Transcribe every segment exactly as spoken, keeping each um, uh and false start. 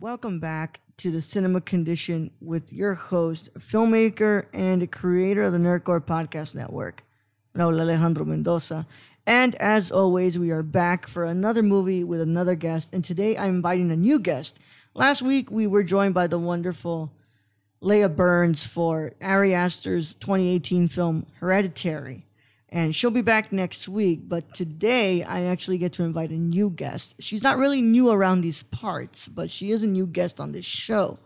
Welcome back to The Cinema Condition with your host, filmmaker and creator of the Nerdcore Podcast Network, Raul Alejandro Mendoza. And as always, we are back for another movie with another guest. And today I'm inviting a new guest. Last week, we were joined by the wonderful Leah Burns for Ari Aster's twenty eighteen film, Hereditary. And she'll be back next week, but today I actually get to invite a new guest. She's not really new around these parts, but she is a new guest on this show.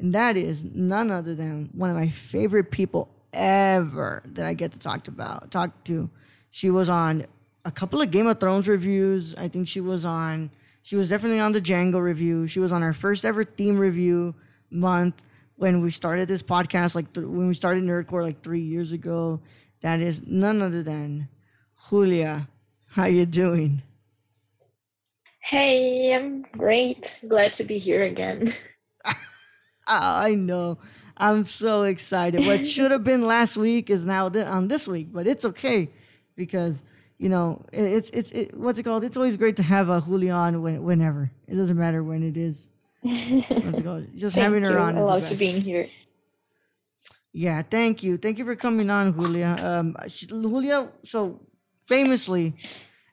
And that is none other than one of my favorite people ever that I get to talk about. Talk to. She was on a couple of Game of Thrones reviews. I think she was on, she was definitely on the Django review. She was on our first ever theme review month when we started this podcast, like th- when we started Nerdcore like three years ago. That is none other than Julia. How you doing? Hey, I'm great. Glad to be here again. oh, I know. I'm so excited. What should have been last week is now th- on this week, but it's okay because, you know, it's it's it, what's it called? It's always great to have a Julia on when, whenever. It doesn't matter when it is. What's it called? Just Thank having her you. on. I love you being here. Yeah, thank you. Thank you for coming on, Julia. Um, she, Julia, so famously,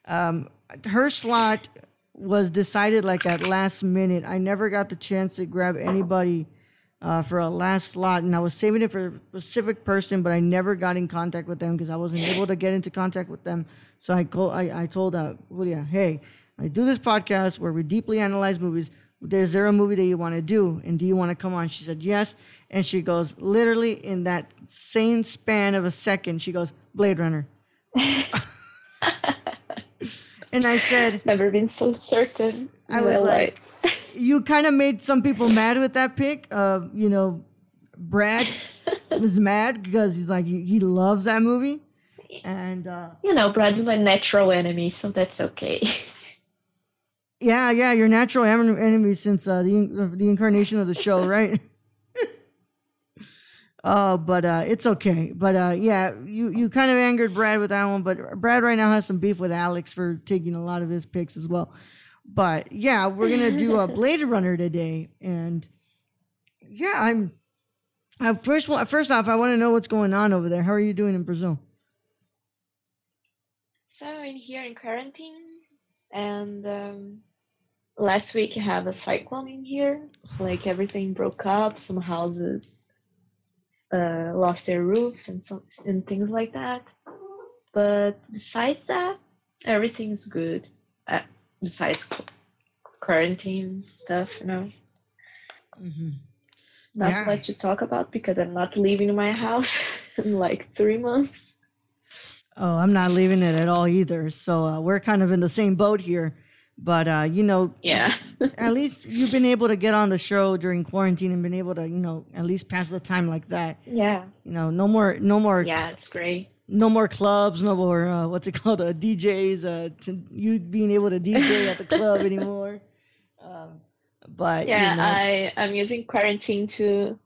um, her slot was decided like at last minute. I never got the chance to grab anybody uh, for a last slot, and I was saving it for a specific person, but I never got in contact with them because I wasn't able to get into contact with them. So I, co- I, I told uh, Julia, hey, I do this podcast where we deeply analyze movies. Is there a movie that you want to do? And do you want to come on? She said, yes. And she goes, literally in that same span of a second, she goes, Blade Runner. And I said, never been so certain. I was like, you kind of made some people mad with that pick. Uh, you know, Brad was mad because he's like, he, he loves that movie. And, uh, you know, Brad's my natural enemy, so that's okay. Yeah, yeah, your natural enemy since uh, the the incarnation of the show, right? Oh, but uh, it's okay. But uh, yeah, you, you kind of angered Brad with that one, but Brad right now has some beef with Alex for taking a lot of his picks as well. But yeah, we're going to do a Blade Runner today. And yeah, I'm. I first, first off, I want to know what's going on over there. How are you doing in Brazil? So in here in quarantine, and... Um... last week, I had a cyclone in here. Like, everything broke up. Some houses uh, lost their roofs and some and things like that. But besides that, everything's good. Uh, besides quarantine stuff, you know. Mm-hmm. Not yeah. much to talk about because I'm not leaving my house in like three months. Oh, I'm not leaving it at all either. So uh, we're kind of in the same boat here. But, uh, you know, yeah. At least you've been able to get on the show during quarantine and been able to, you know, at least pass the time like that. Yeah. You know, no more, no more. Yeah, it's great. No more clubs, no more, uh, what's it called, uh, D Js, uh, to you being able to D J at the club anymore. Um, but, yeah, you know. I, I'm using quarantine to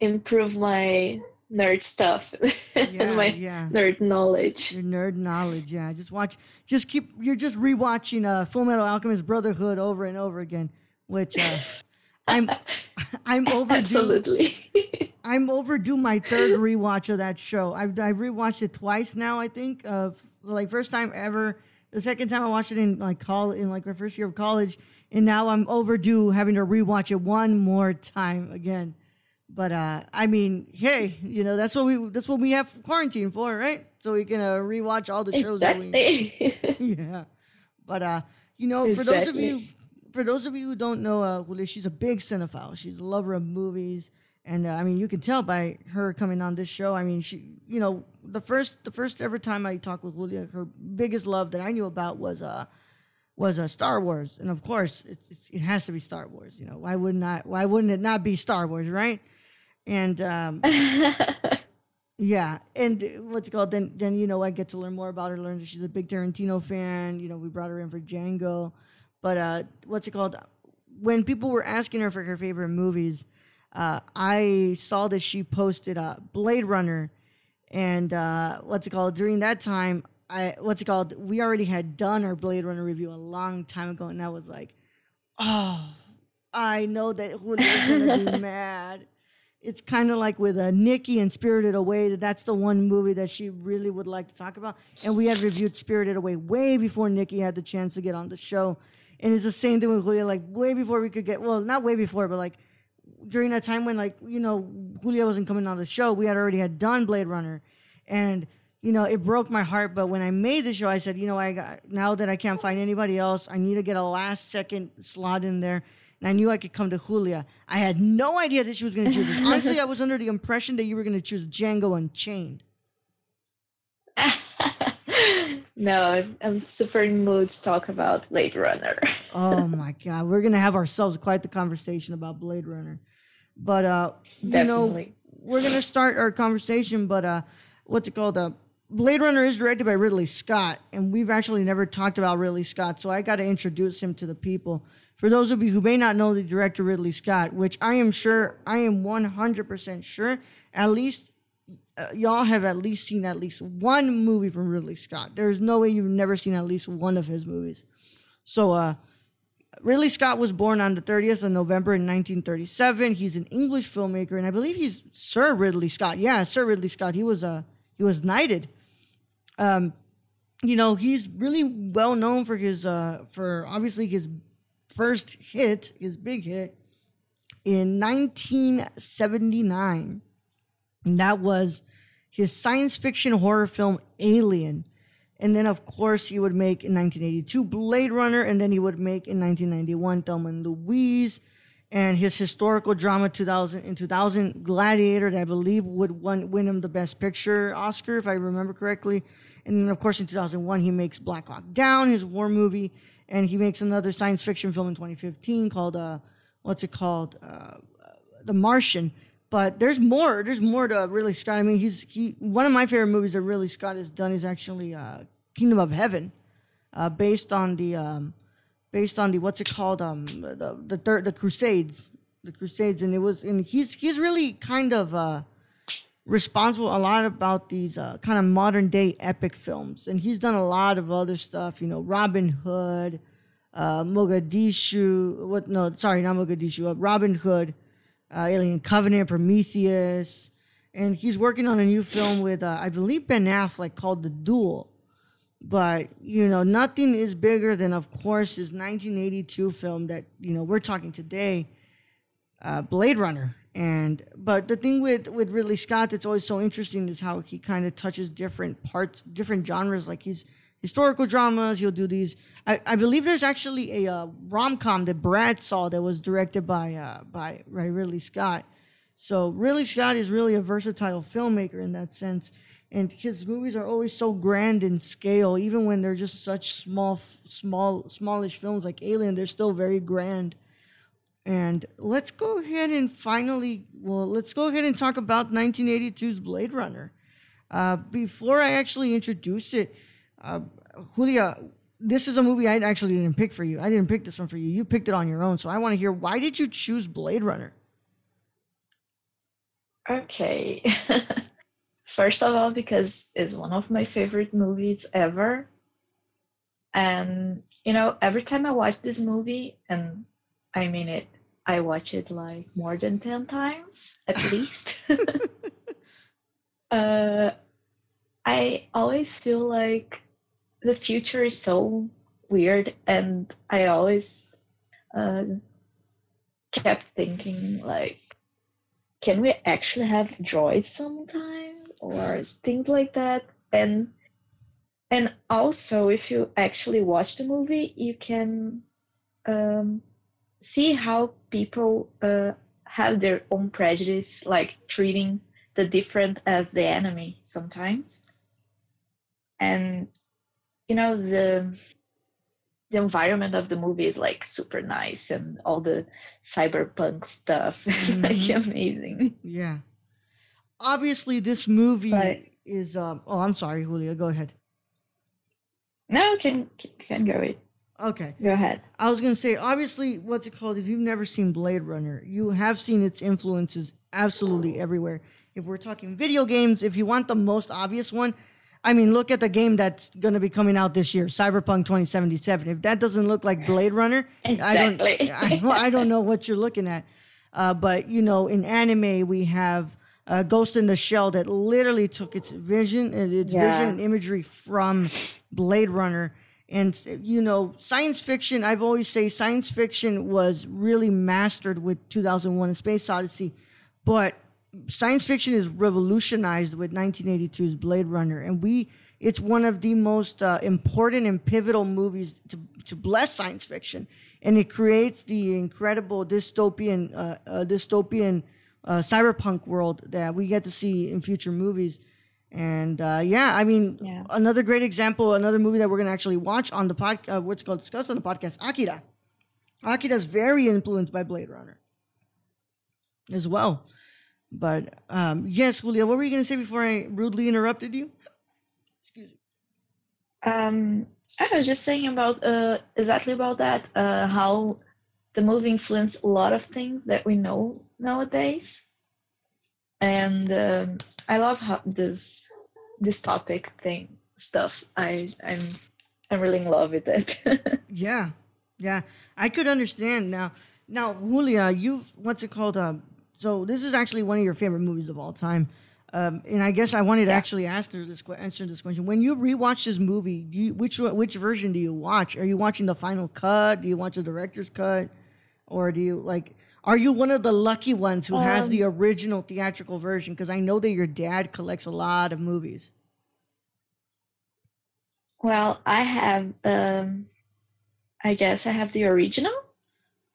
improve my nerd stuff and yeah, my yeah. nerd knowledge. Your nerd knowledge, yeah. Just watch, just keep, you're just rewatching uh, Full Metal Alchemist Brotherhood over and over again, which uh, I'm, I'm overdue. Absolutely. I'm overdue my third rewatch of that show. I've, I've rewatched it twice now, I think. Uh, like first time ever, the second time I watched it in like call in like my first year of college, and now I'm overdue having to rewatch it one more time again. But, uh, I mean, hey, you know, that's what we that's what we have quarantine for, right? So we can uh, rewatch all the shows. Exactly. That we Yeah. But, uh, you know, exactly. for those of you for those of you who don't know, uh, Julia, she's a big cinephile. She's a lover of movies. And, uh, I mean, you can tell by her coming on this show. I mean, she, you know, the first the first ever time I talked with Julia, her biggest love that I knew about was uh, was uh, Star Wars. And, of course, it's, it's, it has to be Star Wars. You know, why wouldn't, I, why wouldn't it not be Star Wars, right? And, um, yeah. And what's it called? Then, then, you know, I get to learn more about her. Learn that she's a big Tarantino fan. You know, we brought her in for Django, but, uh, what's it called? When people were asking her for her favorite movies, uh, I saw that she posted a uh, Blade Runner and, uh, what's it called? During that time, I, what's it called? We already had done our Blade Runner review a long time ago. And I was like, oh, I know that Julia's going to be mad. It's kind of like with uh, Nikki and Spirited Away, that that's the one movie that she really would like to talk about. And we had reviewed Spirited Away way before Nikki had the chance to get on the show. And it's the same thing with Julia, like way before we could get, well, not way before, but like during that time when, like, you know, Julia wasn't coming on the show, we had already had done Blade Runner. And, you know, it broke my heart. But when I made the show, I said, you know, I got, now that I can't find anybody else, I need to get a last second slot in there. And I knew I could come to Julia. I had no idea that she was going to choose this. Honestly, I was under the impression that you were going to choose Django Unchained. No, I'm super in mood to talk about Blade Runner. Oh, my God. We're going to have ourselves quite the conversation about Blade Runner. But, uh, you Definitely. know, we're going to start our conversation. But uh, what's it called? Uh, Blade Runner is directed by Ridley Scott. And we've actually never talked about Ridley Scott. So I got to introduce him to the people. For those of you who may not know the director Ridley Scott, which I am sure, I am one hundred percent sure, at least uh, y'all have at least seen at least one movie from Ridley Scott. There's no way you've never seen at least one of his movies. So uh, Ridley Scott was born on the thirtieth of November in nineteen thirty-seven. He's an English filmmaker, and I believe he's Sir Ridley Scott. Yeah, Sir Ridley Scott. He was uh, he was knighted. Um, you know, he's really well known for his, uh, for obviously his first hit, his big hit, in nineteen seventy-nine. And that was his science fiction horror film, Alien. And then, of course, he would make, in nineteen eighty-two, Blade Runner. And then he would make, in nineteen ninety-one, Thelma and Louise. And his historical drama, two thousand, in two thousand, Gladiator, that I believe would won, win him the Best Picture Oscar, if I remember correctly. And then, of course, in two thousand one, he makes Black Hawk Down, his war movie. And he makes another science fiction film in twenty fifteen called, uh, what's it called? Uh, The Martian. But there's more. There's more to Ridley Scott. I mean, he's he. One of my favorite movies that Ridley Scott has done is actually uh, Kingdom of Heaven, uh, based on the, um, based on the what's it called? Um, the the third the Crusades, the Crusades. And it was, and he's he's really kind of uh, responsible a lot about these uh, kind of modern day epic films. And he's done a lot of other stuff, you know, Robin Hood, uh, Mogadishu, what, no, sorry, not Mogadishu, uh, Robin Hood, uh, Alien Covenant, Prometheus. And he's working on a new film with, uh, I believe, Ben Affleck called The Duel. But, you know, nothing is bigger than, of course, his nineteen eighty-two film that, you know, we're talking today, uh, Blade Runner. And but the thing with, with Ridley Scott that's always so interesting is how he kind of touches different parts, different genres. Like he's historical dramas. He'll do these. I, I believe there's actually a uh, rom-com that Brad saw that was directed by, uh, by by Ridley Scott. So Ridley Scott is really a versatile filmmaker in that sense. And his movies are always so grand in scale, even when they're just such small, small, smallish films like Alien. They're still very grand. And let's go ahead and finally, well, let's go ahead and talk about nineteen eighty-two's Blade Runner. Uh, before I actually introduce it, uh, Julia, this is a movie I actually didn't pick for you. I didn't pick this one for you. You picked it on your own. So I want to hear, why did you choose Blade Runner? Okay. First of all, because it's one of my favorite movies ever. And, you know, every time I watch this movie, and I mean it, I watch it like more than ten times, at least. uh, I always feel like the future is so weird, and I always uh, kept thinking, like, can we actually have droids sometime, or things like that? And and also, if you actually watch the movie, you can... Um, see how people uh, have their own prejudice, like treating the different as the enemy sometimes. And, you know, the the environment of the movie is like super nice, and all the cyberpunk stuff is mm-hmm. like amazing. Yeah. Obviously, this movie but, is... Um, oh, I'm sorry, Julia, go ahead. No, can can go with Okay. Go ahead. I was going to say, obviously, what's it called? If you've never seen Blade Runner, you have seen its influences absolutely everywhere. If we're talking video games, if you want the most obvious one, I mean, look at the game that's going to be coming out this year, Cyberpunk twenty seventy-seven. If that doesn't look like Blade Runner, exactly. I don't, I, I don't know what you're looking at. Uh, but, you know, in anime, we have uh, Ghost in the Shell that literally took its vision, its yeah. vision and imagery from Blade Runner. And, you know, science fiction, I've always say science fiction was really mastered with two thousand one A Space Odyssey. But science fiction is revolutionized with nineteen eighty-two's Blade Runner. And we it's one of the most uh, important and pivotal movies to, to bless science fiction. And it creates the incredible dystopian, uh, uh, dystopian uh, cyberpunk world that we get to see in future movies. And uh, yeah, I mean, yeah. another great example, another movie that we're going to actually watch on the podcast, uh, what's called discuss on the podcast, Akira. Akira's very influenced by Blade Runner as well. But um, yes, Julia, what were you going to say before I rudely interrupted you? Excuse me. Um, I was just saying about uh, exactly about that, uh, how the movie influenced a lot of things that we know nowadays. And um, I love how this this topic thing stuff. I I'm I'm really in love with it. yeah, yeah, I could understand now. Now, Julia, you've what's it called? Uh, So this is actually one of your favorite movies of all time, um, and I guess I wanted to yeah. actually ask her this answer this question. When you rewatch this movie, do you, which which version do you watch? Are you watching the final cut? Do you watch the director's cut, or do you like? Are you one of the lucky ones who um, has the original theatrical version? Because I know that your dad collects a lot of movies. Well, I have. Um, I guess I have the original.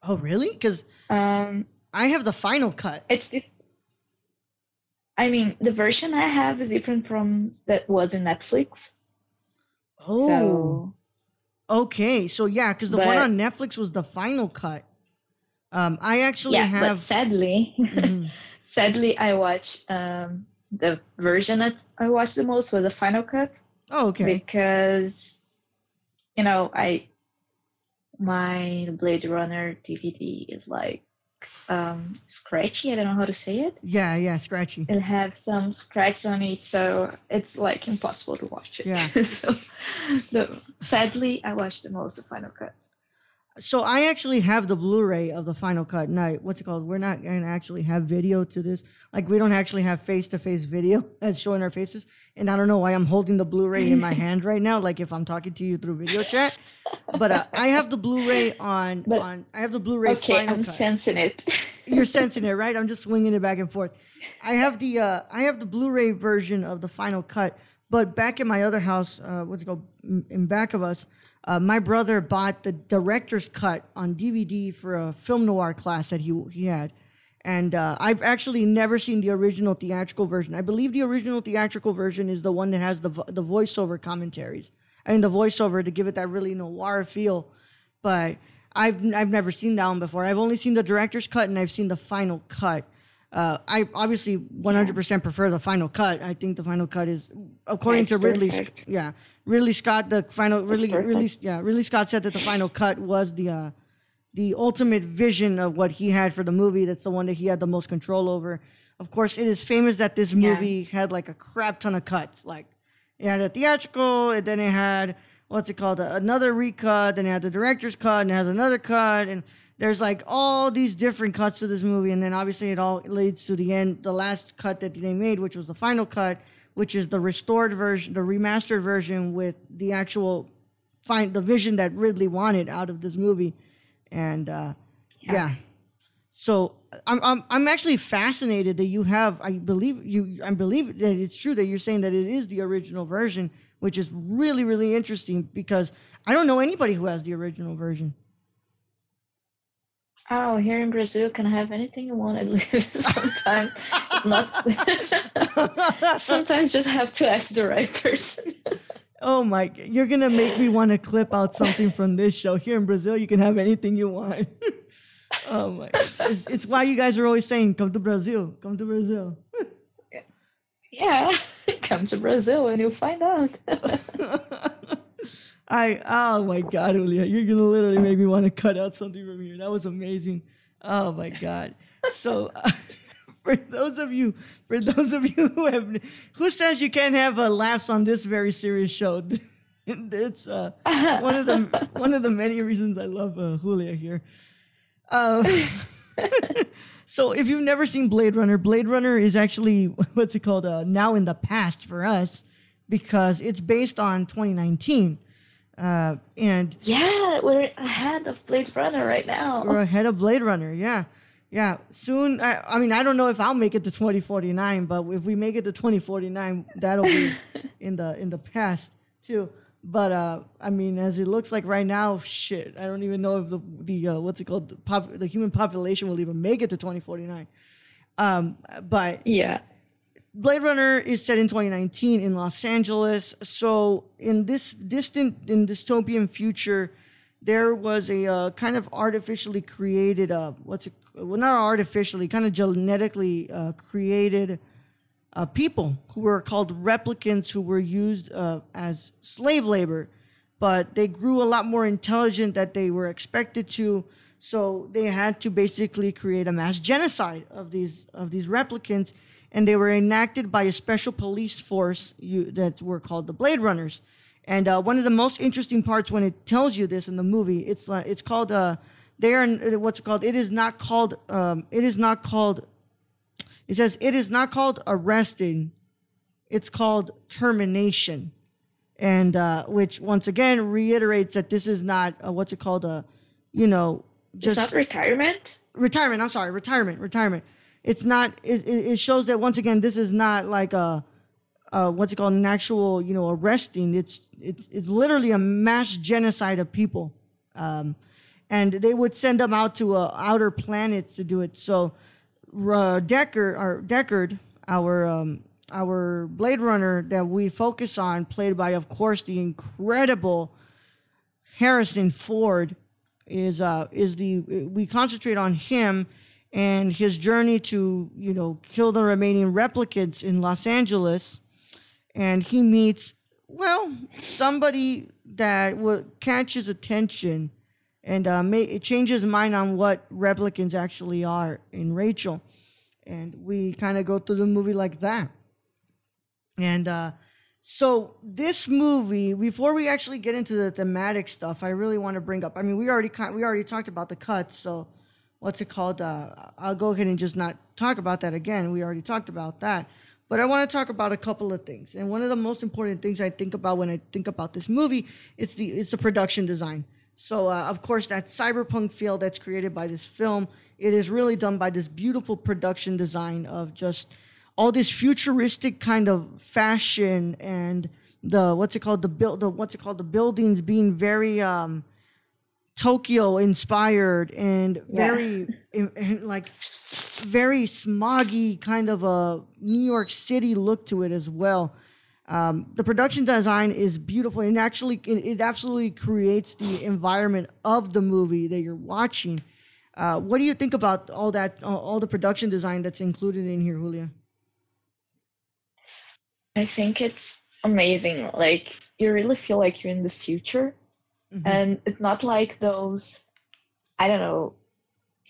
Oh really? Because. Um, I have the final cut. It's the, I mean, the version I have is different from that was in Netflix. Oh. So, okay. So, yeah, because the but, one on Netflix was the final cut. Um, I actually yeah, have... But sadly, mm-hmm. sadly, I watched... Um, the version that I watched the most was the final cut. Oh, okay. Because, you know, I... My Blade Runner D V D is like... Um, scratchy. I don't know how to say it. Yeah, yeah, scratchy. It had some scratches on it, so it's like impossible to watch it. Yeah. so, the, sadly, I watched the most of Final Cut. So I actually have the Blu-ray of the Final Cut. Now, what's it called? We're not going to actually have video to this. Like, we don't actually have face-to-face video as showing our faces. And I don't know why I'm holding the Blu-ray in my hand right now, like if I'm talking to you through video chat. But uh, I have the Blu-ray on, but, on... I have the Blu-ray okay, Final Cut. Okay, I'm sensing it. You're sensing it, right? I'm just swinging it back and forth. I have the uh, I have the Blu-ray version of the Final Cut. But back in my other house, uh, what's it called? In back of us... Uh, my brother bought the director's cut on D V D for a film noir class that he he had. And uh, I've actually never seen the original theatrical version. I believe the original theatrical version is the one that has the the voiceover commentaries. I mean, the voiceover to give it that really noir feel. But I've, I've never seen that one before. I've only seen the director's cut and I've seen the final cut. Uh, I obviously one hundred percent yeah. prefer the final cut. I think the final cut is, according yeah, to Ridley, Sc- yeah, Ridley Scott, the final, Ridley, Ridley, yeah, Ridley Scott said that the final cut was the, uh, the ultimate vision of what he had for the movie. That's the one that he had the most control over. Of course, it is famous that this movie yeah. had like a crap ton of cuts. Like, it had a theatrical, and then it had what's it called, another recut, then it had the director's cut, and it has another cut, and. There's like all these different cuts to this movie. And then obviously it all leads to the end, the last cut that they made, which was the final cut, which is the restored version, the remastered version with the actual, find the vision that Ridley wanted out of this movie. And uh, yeah. yeah. So I'm, I'm I'm actually fascinated that you have, I believe you, I believe that it's true that you're saying that it is the original version, which is really, really interesting because I don't know anybody who has the original version. Oh, here in Brazil, can I have anything you want? Sometimes it's not. Sometimes you just have to ask the right person. Oh my! You're gonna make me want to clip out something from this show. Here in Brazil, you can have anything you want. Oh my! It's, it's why you guys are always saying, "Come to Brazil, come to Brazil." yeah. yeah, come to Brazil and you'll find out. I oh my god, Julia, you're gonna literally make me want to cut out something from here. That was amazing. Oh my god. So uh, for those of you, for those of you who have, who says you can't have uh, laughs on this very serious show? It's uh, one of the one of the many reasons I love uh, Julia here. Uh, so if you've never seen Blade Runner, Blade Runner is actually what's it called uh, now in the past for us because it's based on twenty nineteen. Uh, and yeah, we're ahead of Blade Runner right now. We're ahead of Blade Runner, yeah. Yeah, soon, I, I mean, I don't know if I'll make it to twenty forty-nine, but if we make it to twenty forty-nine, that'll be in the in the past, too. But, uh, I mean, as it looks like right now, shit, I don't even know if the, the uh, what's it called, the, pop, the human population will even make it to twenty forty-nine. Um, but... yeah. Blade Runner is set in twenty nineteen in Los Angeles. So in this distant, in dystopian future, there was a uh, kind of artificially created, uh, what's it, well, not artificially, kind of genetically uh, created uh, people who were called replicants who were used uh, as slave labor, but they grew a lot more intelligent than they were expected to. So they had to basically create a mass genocide of these of these replicants. And they were enacted by a special police force you, that were called the Blade Runners. And uh, one of the most interesting parts when it tells you this in the movie, it's uh, it's called uh, they are what's it called. It is not called um, it is not called. It says it is not called arresting. It's called termination, and uh, which once again reiterates that this is not uh, what's it called a, uh, you know, just it's not retirement. Retirement. I'm sorry. Retirement. Retirement. It's not. It, it shows that once again, this is not like a, a what's it called, an actual you know arresting. It's it's it's literally a mass genocide of people, um, and they would send them out to uh, outer planets to do it. So, uh, Deckard, or Deckard, our um, our Blade Runner that we focus on, played by of course the incredible Harrison Ford, is uh is the we concentrate on him. And his journey to, you know, kill the remaining replicants in Los Angeles. And he meets, well, somebody that will catch his attention and uh, may, it changes his mind on what replicants actually are in Rachel. And we kind of go through the movie like that. And uh, so this movie, before we actually get into the thematic stuff, I really want to bring up. I mean, we already we already talked about the cuts, so... What's it called? Uh, I'll go ahead and just not talk about that again. We already talked about that. But I want to talk about a couple of things. And one of the most important things I think about when I think about this movie, it's the it's the production design. So, uh, of course, that cyberpunk feel that's created by this film, it is really done by this beautiful production design of just all this futuristic kind of fashion and the what's it called the build the what's it called the buildings being very. Um, Tokyo inspired and very yeah. and like very smoggy kind of a New York City look to it as well. Um, the production design is beautiful and actually it, it absolutely creates the environment of the movie that you're watching. Uh, what do you think about all that, all the production design that's included in here, Julia? I think it's amazing. Like you really feel like you're in the future. Mm-hmm. And it's not like those, I don't know,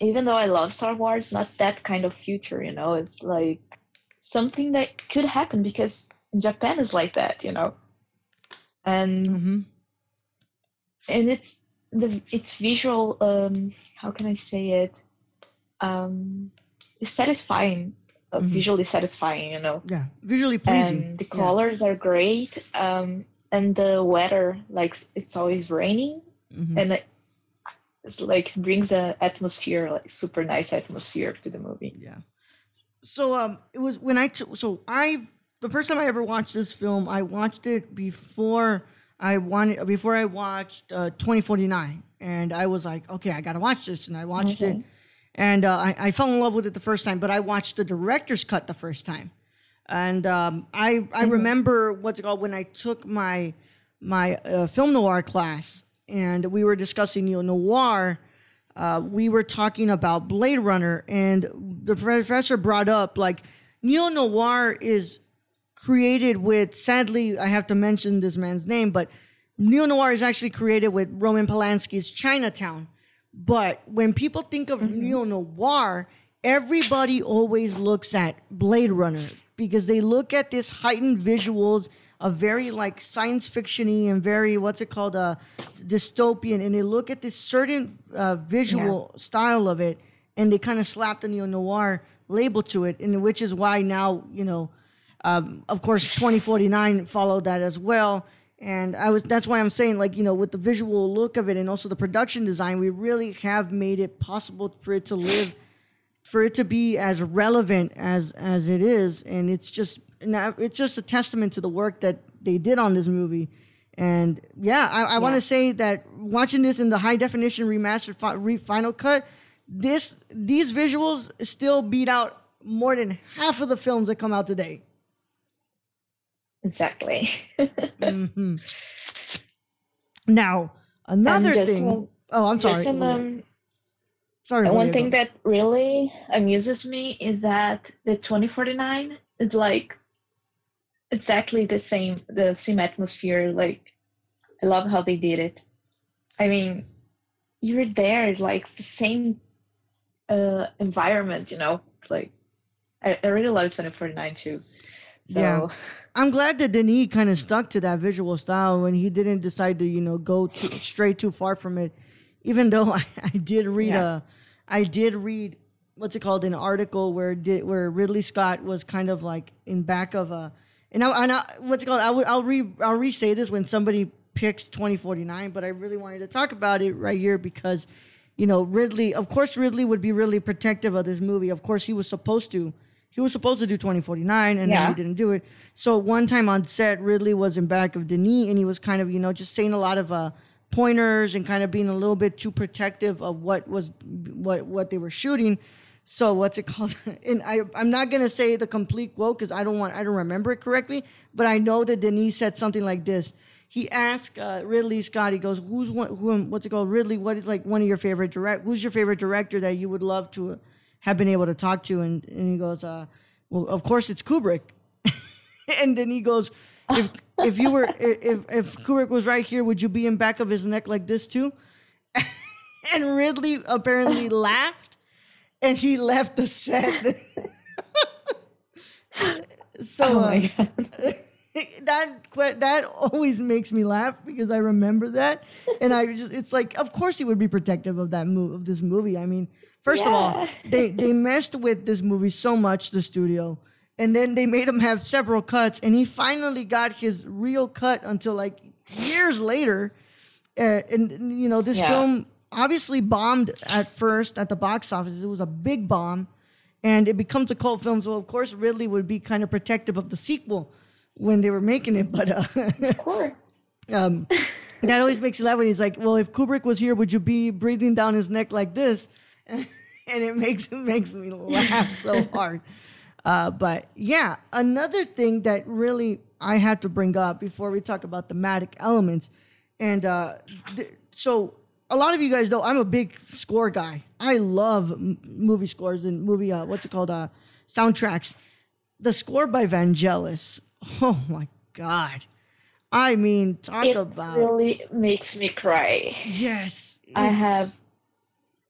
even though I love Star Wars, not that kind of future, you know, it's like something that could happen because Japan is like that, you know, and mm-hmm. and it's the it's visual, um, how can I say it, um, it's satisfying, uh, mm-hmm. visually satisfying, you know. Yeah, visually pleasing. And the colors yeah. are great, um. And the weather, like, it's always raining, mm-hmm. and it, it's like brings an atmosphere, like super nice atmosphere to the movie. Yeah. So um, it was when I t- so I the first time I ever watched this film, I watched it before I wanted before I watched uh, twenty forty-nine, and I was like, okay, I gotta watch this, and I watched okay. it, and uh, I I fell in love with it the first time, but I watched the director's cut the first time. And um, I I remember what's it called when I took my my uh, film noir class and we were discussing neo noir. Uh, we were talking about Blade Runner and the professor brought up like neo noir is created with sadly I have to mention this man's name but neo noir is actually created with Roman Polanski's Chinatown. But when people think of mm-hmm. neo noir, everybody always looks at Blade Runner because they look at this heightened visuals of very like science fiction-y and very, what's it called, uh, dystopian. And they look at this certain uh, visual yeah. style of it, and they kind of slap the neo-noir label to it, and which is why now, you know, um, of course, twenty forty-nine followed that as well. And I was that's why I'm saying, like, you know, with the visual look of it and also the production design, we really have made it possible for it to live, for it to be as relevant as as it is, and it's just it's just a testament to the work that they did on this movie. And yeah, I, I yeah. want to say that watching this in the high definition remastered fi- re- final cut, this these visuals still beat out more than half of the films that come out today. Exactly. mm-hmm. Now another um, thing. One, oh, I'm sorry. An, um, Sorry, one thing that really amuses me is that the twenty forty-nine is like exactly the same, the same atmosphere. Like, I love how they did it. I mean, you're there, like it's the same uh, environment, you know. Like, I, I really love twenty forty-nine too. So. Yeah, I'm glad that Denis kind of stuck to that visual style when he didn't decide to, you know, go too, stray too far from it. Even though I, I did read yeah. a, I did read what's it called an article where did, where Ridley Scott was kind of like in back of a, and I, and I what's it called I I'll re I'll re say this when somebody picks twenty forty-nine, but I really wanted to talk about it right here because, you know, Ridley of course Ridley would be really protective of this movie. Of course he was supposed to, he was supposed to do twenty forty-nine, and yeah. then he didn't do it. So one time on set, Ridley was in back of Denis, and he was kind of you know just saying a lot of uh. pointers and kind of being a little bit too protective of what was what what they were shooting. So what's it called? And I I'm not gonna say the complete quote because I don't want I don't remember it correctly, but I know that Denis said something like this. He asked uh, Ridley Scott. He goes, "Who's one? Who? What's it called? Ridley? What is like one of your favorite direct? Who's your favorite director that you would love to have been able to talk to?" And and he goes, uh, "Well, of course it's Kubrick." And then he goes, "If." If you were, if if Kubrick was right here, would you be in back of his neck like this too? And Ridley apparently laughed, and he left the set. So oh my God. that that always makes me laugh because I remember that, and I just it's like, of course he would be protective of that move of this movie. I mean, first yeah. of all, they they messed with this movie so much, the studio. And then they made him have several cuts, and he finally got his real cut until like years later. Uh, and, and, you know, this yeah. film obviously bombed at first at the box office. It was a big bomb, and it becomes a cult film. So, of course, Ridley would be kind of protective of the sequel when they were making it. But uh, of course. um, that always makes you laugh when he's like, well, if Kubrick was here, would you be breathing down his neck like this? And it makes, it makes me laugh so hard. Uh, but yeah, another thing that really I had to bring up before we talk about thematic elements. And uh, th- so a lot of you guys know I'm a big score guy. I love m- movie scores and movie, uh, what's it called, uh, soundtracks. The score by Vangelis. Oh, my God. I mean, talk it about... It really makes me cry. Yes. I have,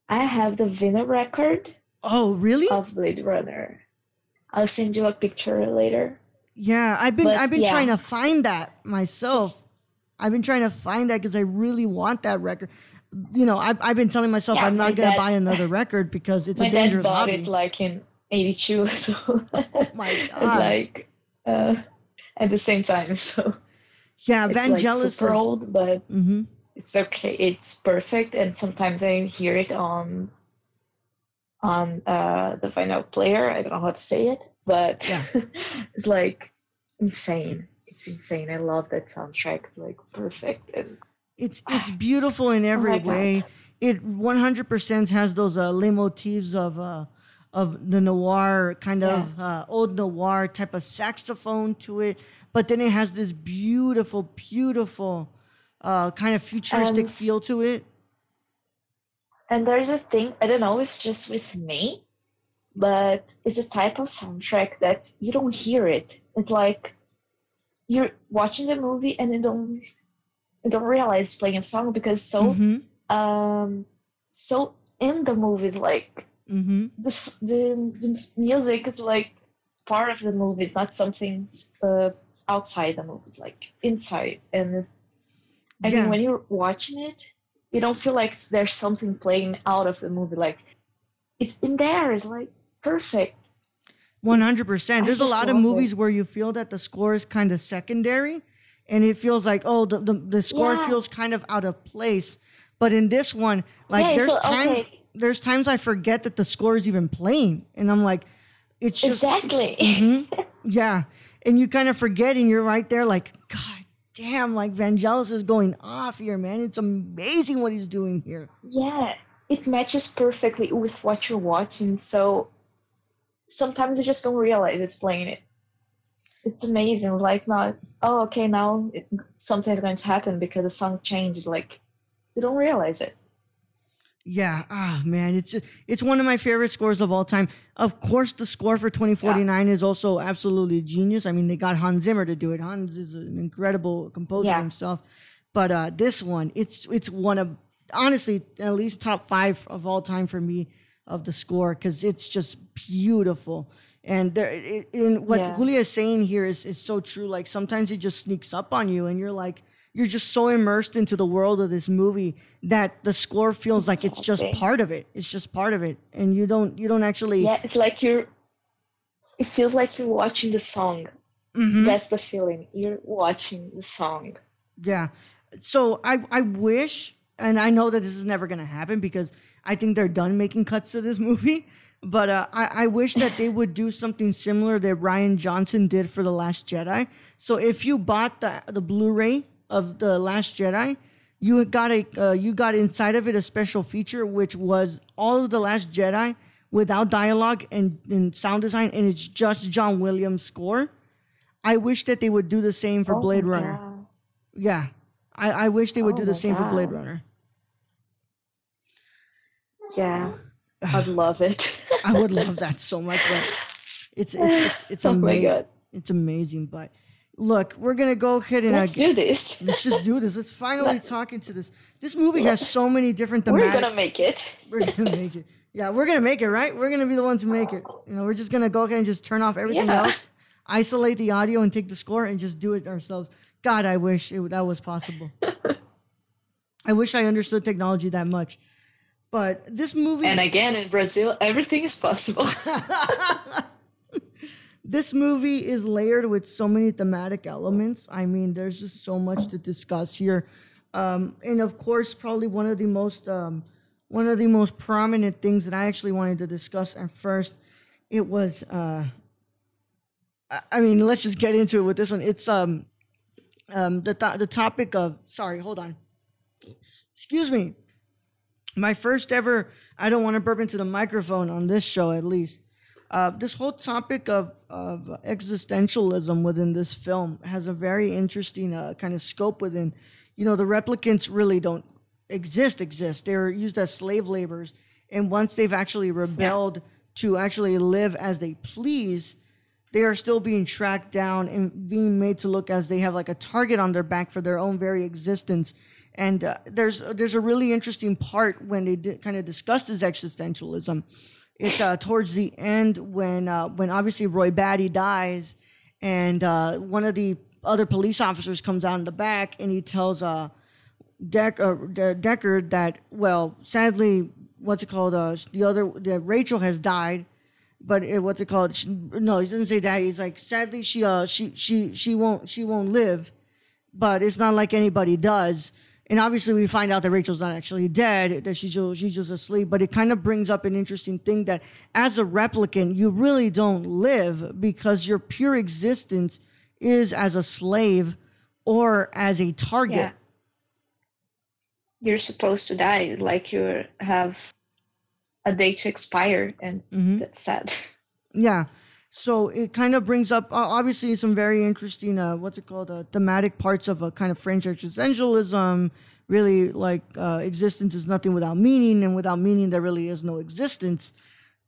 I have the vinyl record. Oh, really? Of Blade Runner. I'll send you a picture later. Yeah, I've been but, I've been yeah. trying to find that myself. It's, I've been trying to find that because I really want that record. You know, I've I've been telling myself yeah, I'm not going to buy another record because it's a dangerous hobby. My dad bought it like in eighty-two, so. Oh my God! Like uh, at the same time, so. Yeah, Vangelis. It's like super old, but mm-hmm. it's okay. It's perfect, and sometimes I hear it on. on uh, the final player. I don't know how to say it, but yeah. It's like insane. It's insane. I love that soundtrack. It's like perfect. And it's it's beautiful in every oh way. God. It one hundred percent has those uh, leitmotifs of uh, of the noir, kind yeah. of uh, old noir type of saxophone to it. But then it has this beautiful, beautiful uh, kind of futuristic um, feel to it. And there's a thing, I don't know if it's just with me, but it's a type of soundtrack that you don't hear it. It's like you're watching the movie and you don't, you don't realize it's playing a song because so, mm-hmm. um, so in the movie, like Mm-hmm. This, the, the music is like part of the movie. It's not something uh, outside the movie. It's like inside. And I yeah. mean, when you're watching it, you don't feel like there's something playing out of the movie. Like it's in there. It's like perfect. one hundred percent. There's a lot of movies it. where you feel that the score is kind of secondary and it feels like, oh, the, the, the score yeah. feels kind of out of place. But in this one, like yeah, there's feel, times okay. there's times I forget that the score is even playing. And I'm like, it's just. Exactly. Mm-hmm. Yeah. And you kind of forget and you're right there like, God damn, like Vangelis is going off here, man. It's amazing what he's doing here. Yeah. It matches perfectly with what you're watching. So sometimes you just don't realize it's playing it. It's amazing. Like, not, oh, okay, now it, something's going to happen because the song changed. Like, you don't realize it. Yeah. Ah, oh, man. It's just, it's one of my favorite scores of all time. Of course, the score for twenty forty-nine yeah. is also absolutely genius. I mean, they got Hans Zimmer to do it. Hans is an incredible composer yeah. himself. But uh, this one, it's it's one of, honestly, at least top five of all time for me of the score, because it's just beautiful. And there, it, in what yeah. Julia is saying here is, is so true. Like sometimes it just sneaks up on you and you're like, you're just so immersed into the world of this movie that the score feels like it's just part of it. It's just part of it. And you don't, you don't actually. Yeah. It's like you're, it feels like you're watching the song. Mm-hmm. That's the feeling. You're watching the song. Yeah. So I, I wish, and I know that this is never going to happen because I think they're done making cuts to this movie, but uh, I, I wish that they would do something similar that Rian Johnson did for The Last Jedi. So if you bought the the Blu-ray of The Last Jedi, you got a uh, you got inside of it a special feature, which was all of The Last Jedi without dialogue and, and sound design, and it's just John Williams' score. I wish that they would do the same for oh Blade Runner. God. Yeah, I, I wish they would oh do the same God. for Blade Runner. Yeah, I'd love it. I would love that so much. But it's it's it's, it's oh amazing. It's amazing. But look, we're gonna go ahead and let's uh, do this. Let's just do this. Let's finally talk into this. This movie has so many different thematics. We're gonna make it. We're gonna make it. Yeah, we're gonna make it, right? We're gonna be the ones who make it. You know, we're just gonna go ahead and just turn off everything yeah. else, isolate the audio, and take the score and just do it ourselves. God, I wish it, that was possible. I wish I understood technology that much. But this movie... And again, in Brazil, everything is possible. This movie is layered with so many thematic elements. I mean, there's just so much to discuss here. Um, and of course, probably one of the most um, one of the most prominent things that I actually wanted to discuss at first, it was... Uh, I mean, let's just get into it with this one. It's um, um, the th- the topic of... Sorry, hold on. Excuse me. My first ever, I don't want to burp into the microphone on this show, at least. Uh, this whole topic of, of existentialism within this film has a very interesting uh, kind of scope within. You know, the replicants really don't exist, exist. They're used as slave laborers. And once they've actually rebelled yeah. to actually live as they please, they are still being tracked down and being made to look as they have like a target on their back for their own very existence. And uh, there's there's a really interesting part when they di- kind of discussed this existentialism. It's uh, towards the end when uh, when obviously Roy Batty dies, and uh, one of the other police officers comes out in the back and he tells uh, Deck uh, De- Deckard that, well, sadly, what's it called? Uh, the other the Rachel has died, but it, what's it called? She, no, he doesn't say that. He's like, sadly, she uh she she she won't she won't live, but it's not like anybody does. And obviously we find out that Rachel's not actually dead, that she's just, she's just asleep. But it kind of brings up an interesting thing that as a replicant, you really don't live because your pure existence is as a slave or as a target. Yeah. You're supposed to die, like you have a day to expire, and mm-hmm. that's sad. Yeah. So it kind of brings up, uh, obviously, some very interesting, uh, what's it called, uh, thematic parts of a kind of French existentialism, really like uh, existence is nothing without meaning, and without meaning there really is no existence.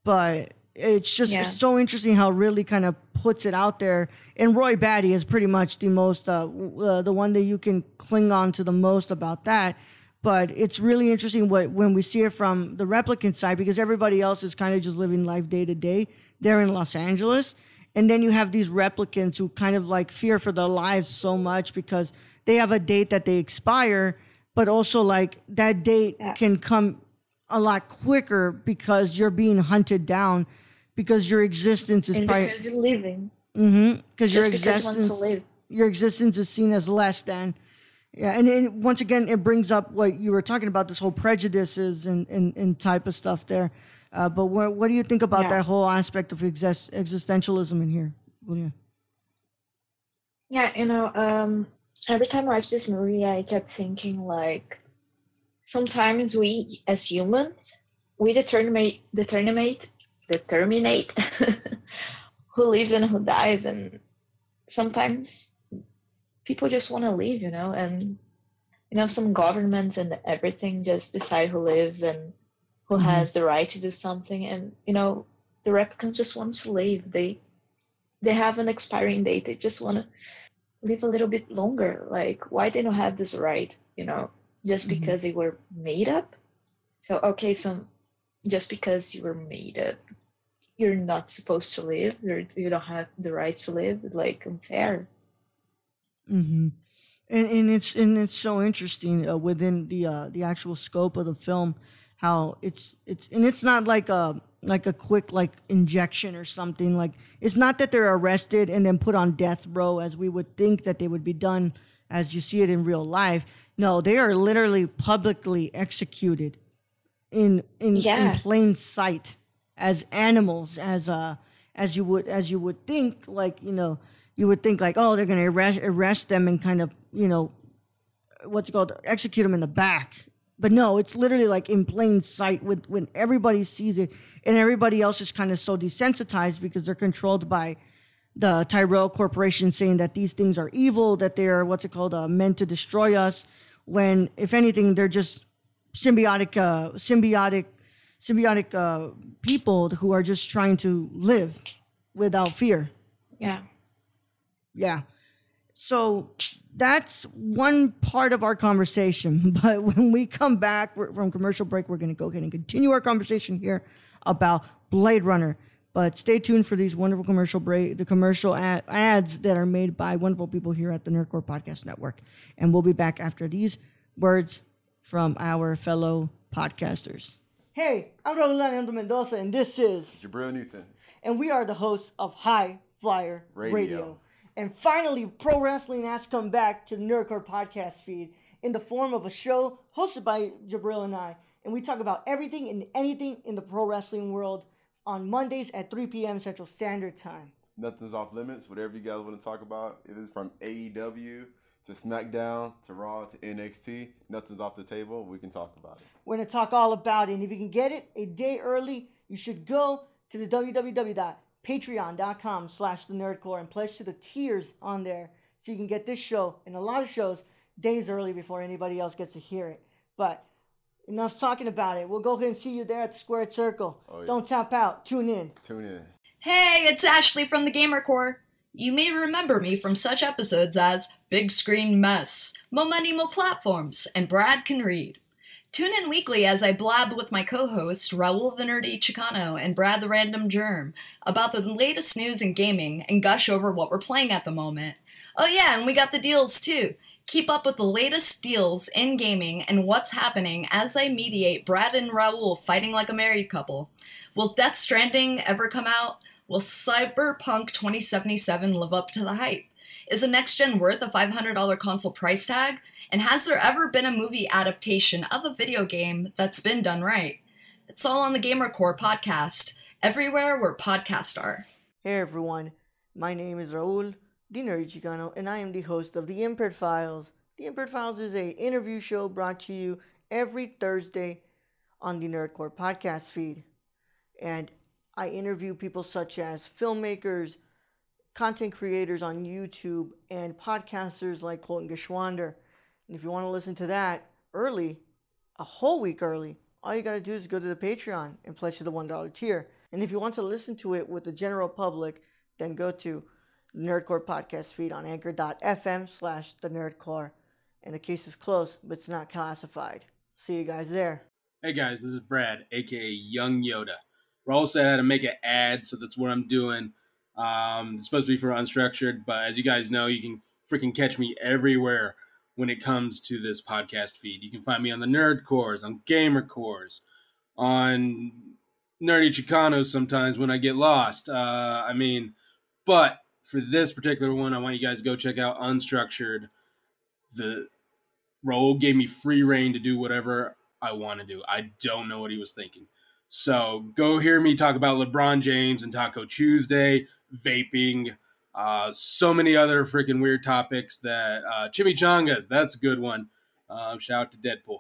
But it's just yeah. it's so interesting how it really kind of puts it out there. And Roy Batty is pretty much the most, uh, uh, the one that you can cling on to the most about that. But it's really interesting what when we see it from the replicant side, because everybody else is kind of just living life day to day. They're in Los Angeles. And then you have these replicants who kind of like fear for their lives so much because they have a date that they expire, but also like that date yeah. can come a lot quicker because you're being hunted down because your existence is... And probably, because you're living. Mm-hmm. Because your existence, your existence is seen as less than... Yeah, and, and once again, it brings up what you were talking about, this whole prejudices and, and, and type of stuff there. Uh, but what, what do you think about yeah. that whole aspect of exist- existentialism in here, Julia? Yeah, you know, um, every time I watch this movie, I kept thinking, like, sometimes we, as humans, we determine, determine, determine who lives and who dies, and sometimes... people just want to leave, you know, and, you know, some governments and everything just decide who lives and who mm-hmm. has the right to do something. And, you know, the replicants just want to leave. They they have an expiring date. They just want to live a little bit longer. Like, why they don't have this right, you know, just mm-hmm. because they were made up? So, okay, so just because you were made up, you're not supposed to live. You're, you don't have the right to live. Like, unfair. Mm-hmm. And and it's and it's so interesting uh, within the uh, the actual scope of the film how it's it's and it's not like a like a quick like injection or something. Like, it's not that they're arrested and then put on death row as we would think that they would be done as you see it in real life. No, they are literally publicly executed in in, yeah. in plain sight as animals, as uh as you would as you would think, like, you know. You would think like, oh, they're going to arrest, arrest them and kind of, you know, what's it called, execute them in the back. But no, it's literally like in plain sight with, when everybody sees it, and everybody else is kind of so desensitized because they're controlled by the Tyrell Corporation saying that these things are evil, that they are, what's it called, uh, meant to destroy us, when, if anything, they're just symbiotic, uh, symbiotic, symbiotic uh, people who are just trying to live without fear. Yeah. Yeah. So that's one part of our conversation. But when we come back from commercial break, we're going to go ahead and continue our conversation here about Blade Runner. But stay tuned for these wonderful commercial break, the commercial ad, ads that are made by wonderful people here at the Nerdcore Podcast Network. And we'll be back after these words from our fellow podcasters. Hey, I'm Raul Alejandro Mendoza, and this is Jabril Newton. And we are the hosts of High Flyer Radio. Radio. And finally, pro wrestling has come back to the Nerdcore podcast feed in the form of a show hosted by Jabril and I. And we talk about everything and anything in the pro wrestling world on Mondays at three p.m. Central Standard Time. Nothing's off limits. Whatever you guys want to talk about, if it's from A E W to SmackDown to Raw to N X T, nothing's off the table. We can talk about it. We're going to talk all about it. And if you can get it a day early, you should go to the www. Patreon.com slash the Nerdcore and pledge to the tiers on there so you can get this show and a lot of shows days early before anybody else gets to hear it. But enough talking about it. We'll go ahead and see you there at the Squared Circle. Oh, yeah. Don't tap out. Tune in. Tune in. Hey, it's Ashley from the Gamercore. You may remember me from such episodes as Big Screen Mess, Mo Money Mo Platforms, and Brad Can Read. Tune in weekly as I blab with my co-hosts Raul the Nerdy Chicano and Brad the Random Germ about the latest news in gaming and gush over what we're playing at the moment. Oh yeah, and we got the deals too. Keep up with the latest deals in gaming and what's happening as I mediate Brad and Raul fighting like a married couple. Will Death Stranding ever come out? Will Cyberpunk twenty seventy-seven live up to the hype? Is the next gen worth a five hundred dollars console price tag? And has there ever been a movie adaptation of a video game that's been done right? It's all on the Gamercore podcast, everywhere where podcasts are. Hey everyone, my name is Raul, the Nerdy Chicano, and I am the host of The Impaired Files. The Impaired Files is an interview show brought to you every Thursday on the Nerdcore podcast feed. And I interview people such as filmmakers, content creators on YouTube, and podcasters like Colton Geschwander. And if you want to listen to that early, a whole week early, all you got to do is go to the Patreon and pledge to the one dollar tier. And if you want to listen to it with the general public, then go to Nerdcore Podcast feed on anchor dot f m slash the Nerdcore. and the case is closed, but it's not classified. See you guys there. Hey guys, this is Brad, aka Young Yoda. Raul said I had to make an ad, so that's what I'm doing. Um, it's supposed to be for Unstructured, but as you guys know, you can freaking catch me everywhere when it comes to this podcast feed. You can find me on the Nerd Corps, on Gamer Corps, on Nerdy Chicanos sometimes when I get lost. Uh, I mean, but for this particular one, I want you guys to go check out Unstructured. The Raul gave me free reign to do whatever I want to do. I don't know what he was thinking. So go hear me talk about LeBron James and Taco Tuesday, vaping, Uh, so many other freaking weird topics that uh, chimichangas, that's a good one. Uh, shout out to Deadpool.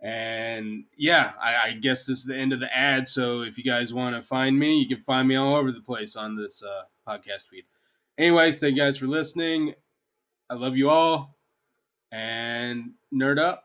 And yeah, I, I guess this is the end of the ad. So if you guys want to find me, you can find me all over the place on this uh, podcast feed. Anyways, thank you guys for listening. I love you all. And nerd up.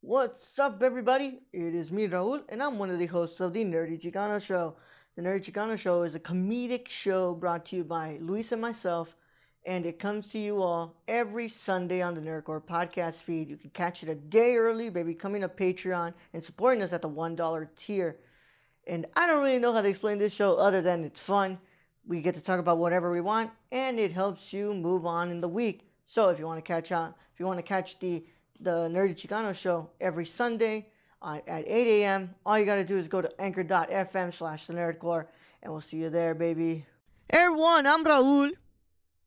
What's up, everybody? It is me, Raul, and I'm one of the hosts of the Nerdy Chicano Show. The Nerdy Chicano Show is a comedic show brought to you by Luis and myself, and it comes to you all every Sunday on the Nerdcore podcast feed. You can catch it a day early by becoming a Patreon and supporting us at the one dollar tier. And I don't really know how to explain this show other than it's fun. We get to talk about whatever we want, and it helps you move on in the week. So if you want to catch on, if you want to catch the The Nerdy Chicano Show every Sunday at eight a.m. All you got to do is go to anchor.fm slash the nerdcore, and we'll see you there, baby. Hey, everyone, I'm Raul.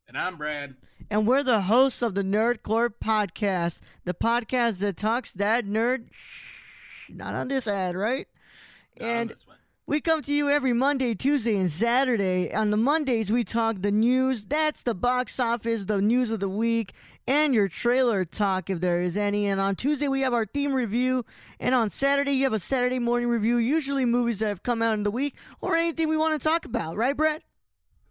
And I'm Brad. And we're the hosts of the Nerdcore Podcast, the podcast that talks that nerd. Not on this ad, right? Not and on this one. We come to you every Monday, Tuesday, and Saturday. On the Mondays, we talk the news. That's the box office, the news of the week, and your trailer talk, if there is any. And on Tuesday, we have our theme review. And on Saturday, you have a Saturday morning review, usually movies that have come out in the week or anything we want to talk about. Right, Brett?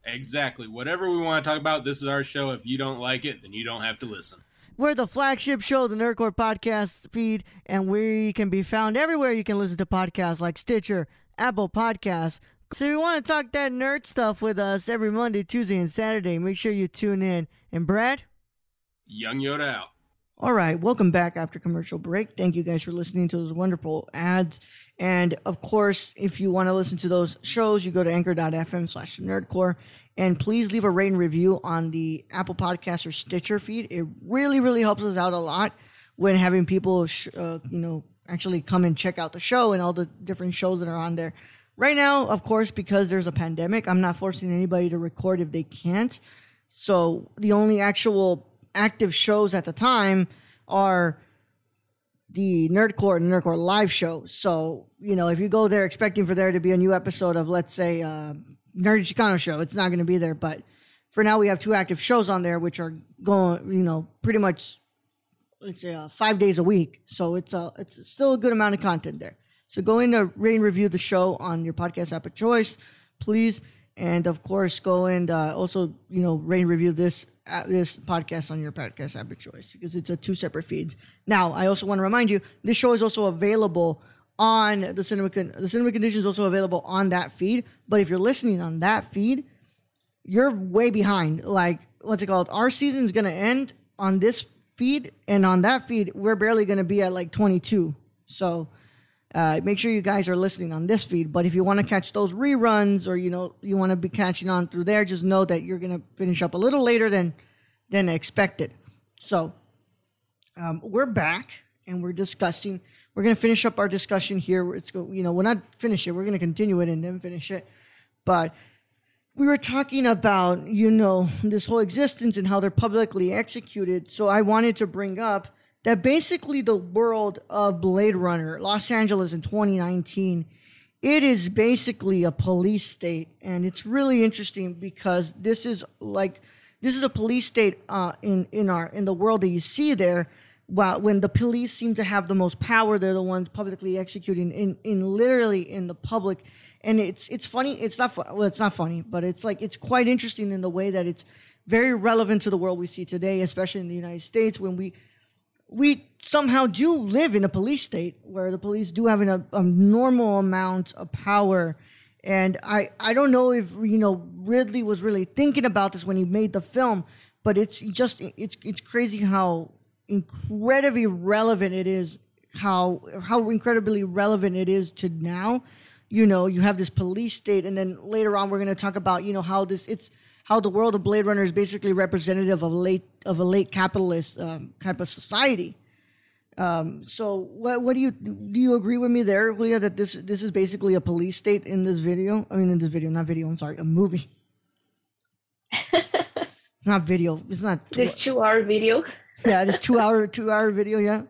Exactly. Whatever we want to talk about, this is our show. If you don't like it, then you don't have to listen. We're the flagship show, the Nerdcore podcast feed, and we can be found everywhere you can listen to podcasts like Stitcher, Apple Podcasts. So if you want to talk that nerd stuff with us every Monday, Tuesday, and Saturday, make sure you tune in. And Brad? Young Yoda out. All right, welcome back after commercial break. Thank you guys for listening to those wonderful ads. And of course, if you want to listen to those shows, you go to anchor.fm slash nerdcore. And please leave a rate and review on the Apple Podcasts or Stitcher feed. It really, really helps us out a lot when having people, sh- uh, you know, actually come and check out the show and all the different shows that are on there. Right now, of course, because there's a pandemic, I'm not forcing anybody to record if they can't. So the only actual active shows at the time are the Nerdcore and the Nerdcore live show. So, you know, if you go there expecting for there to be a new episode of, let's say, uh, Nerdy Chicano Show, it's not going to be there. But for now, we have two active shows on there, which are going, you know, pretty much, let's say, uh, five days a week. So it's uh, it's still a good amount of content there. So go in to rate and review the show on your podcast app of choice, please. And, of course, go and uh, also, you know, rate and review this uh, this podcast on your podcast app of choice, because it's a two separate feeds. Now, I also want to remind you, this show is also available on the Cinema Con- the Cinema Condition is also available on that feed. But if you're listening on that feed, you're way behind. Like, what's it called? Our season's going to end on this feed, and on that feed, we're barely going to be at like twenty-two. So Uh, make sure you guys are listening on this feed. But if you want to catch those reruns, or, you know, you want to be catching on through there, just know that you're going to finish up a little later than than expected. So um, we're back, and we're discussing. We're going to finish up our discussion here. It's go, you know, we're not finish it. We're going to continue it and then finish it. But we were talking about, you know, this whole existence and how they're publicly executed. So I wanted to bring up that basically the world of Blade Runner, Los Angeles in twenty nineteen, it is basically a police state. And it's really interesting because this is like, this is a police state uh, in, in our, in the world that you see there, while when the police seem to have the most power, they're the ones publicly executing in, in literally in the public. And it's it's funny. It's not fu- well, it's not funny, but it's like it's quite interesting in the way that it's very relevant to the world we see today, especially in the United States, when we we somehow do live in a police state where the police do have an abnormal amount of power. And I, I don't know if, you know, Ridley was really thinking about this when he made the film, but it's just it's it's crazy how incredibly relevant it is, how how incredibly relevant it is to now. You know, you have this police state, and then later on we're going to talk about, you know, how this it's how the world of Blade Runner is basically representative of a late of a late capitalist um, type of society. Um, so, what what do you do? You agree with me there, Julia, that this this is basically a police state in this video? I mean, in this video, not video. I'm sorry, a movie. Not video. It's not two this hour. two-hour video. Yeah, this two-hour two-hour video. Yeah.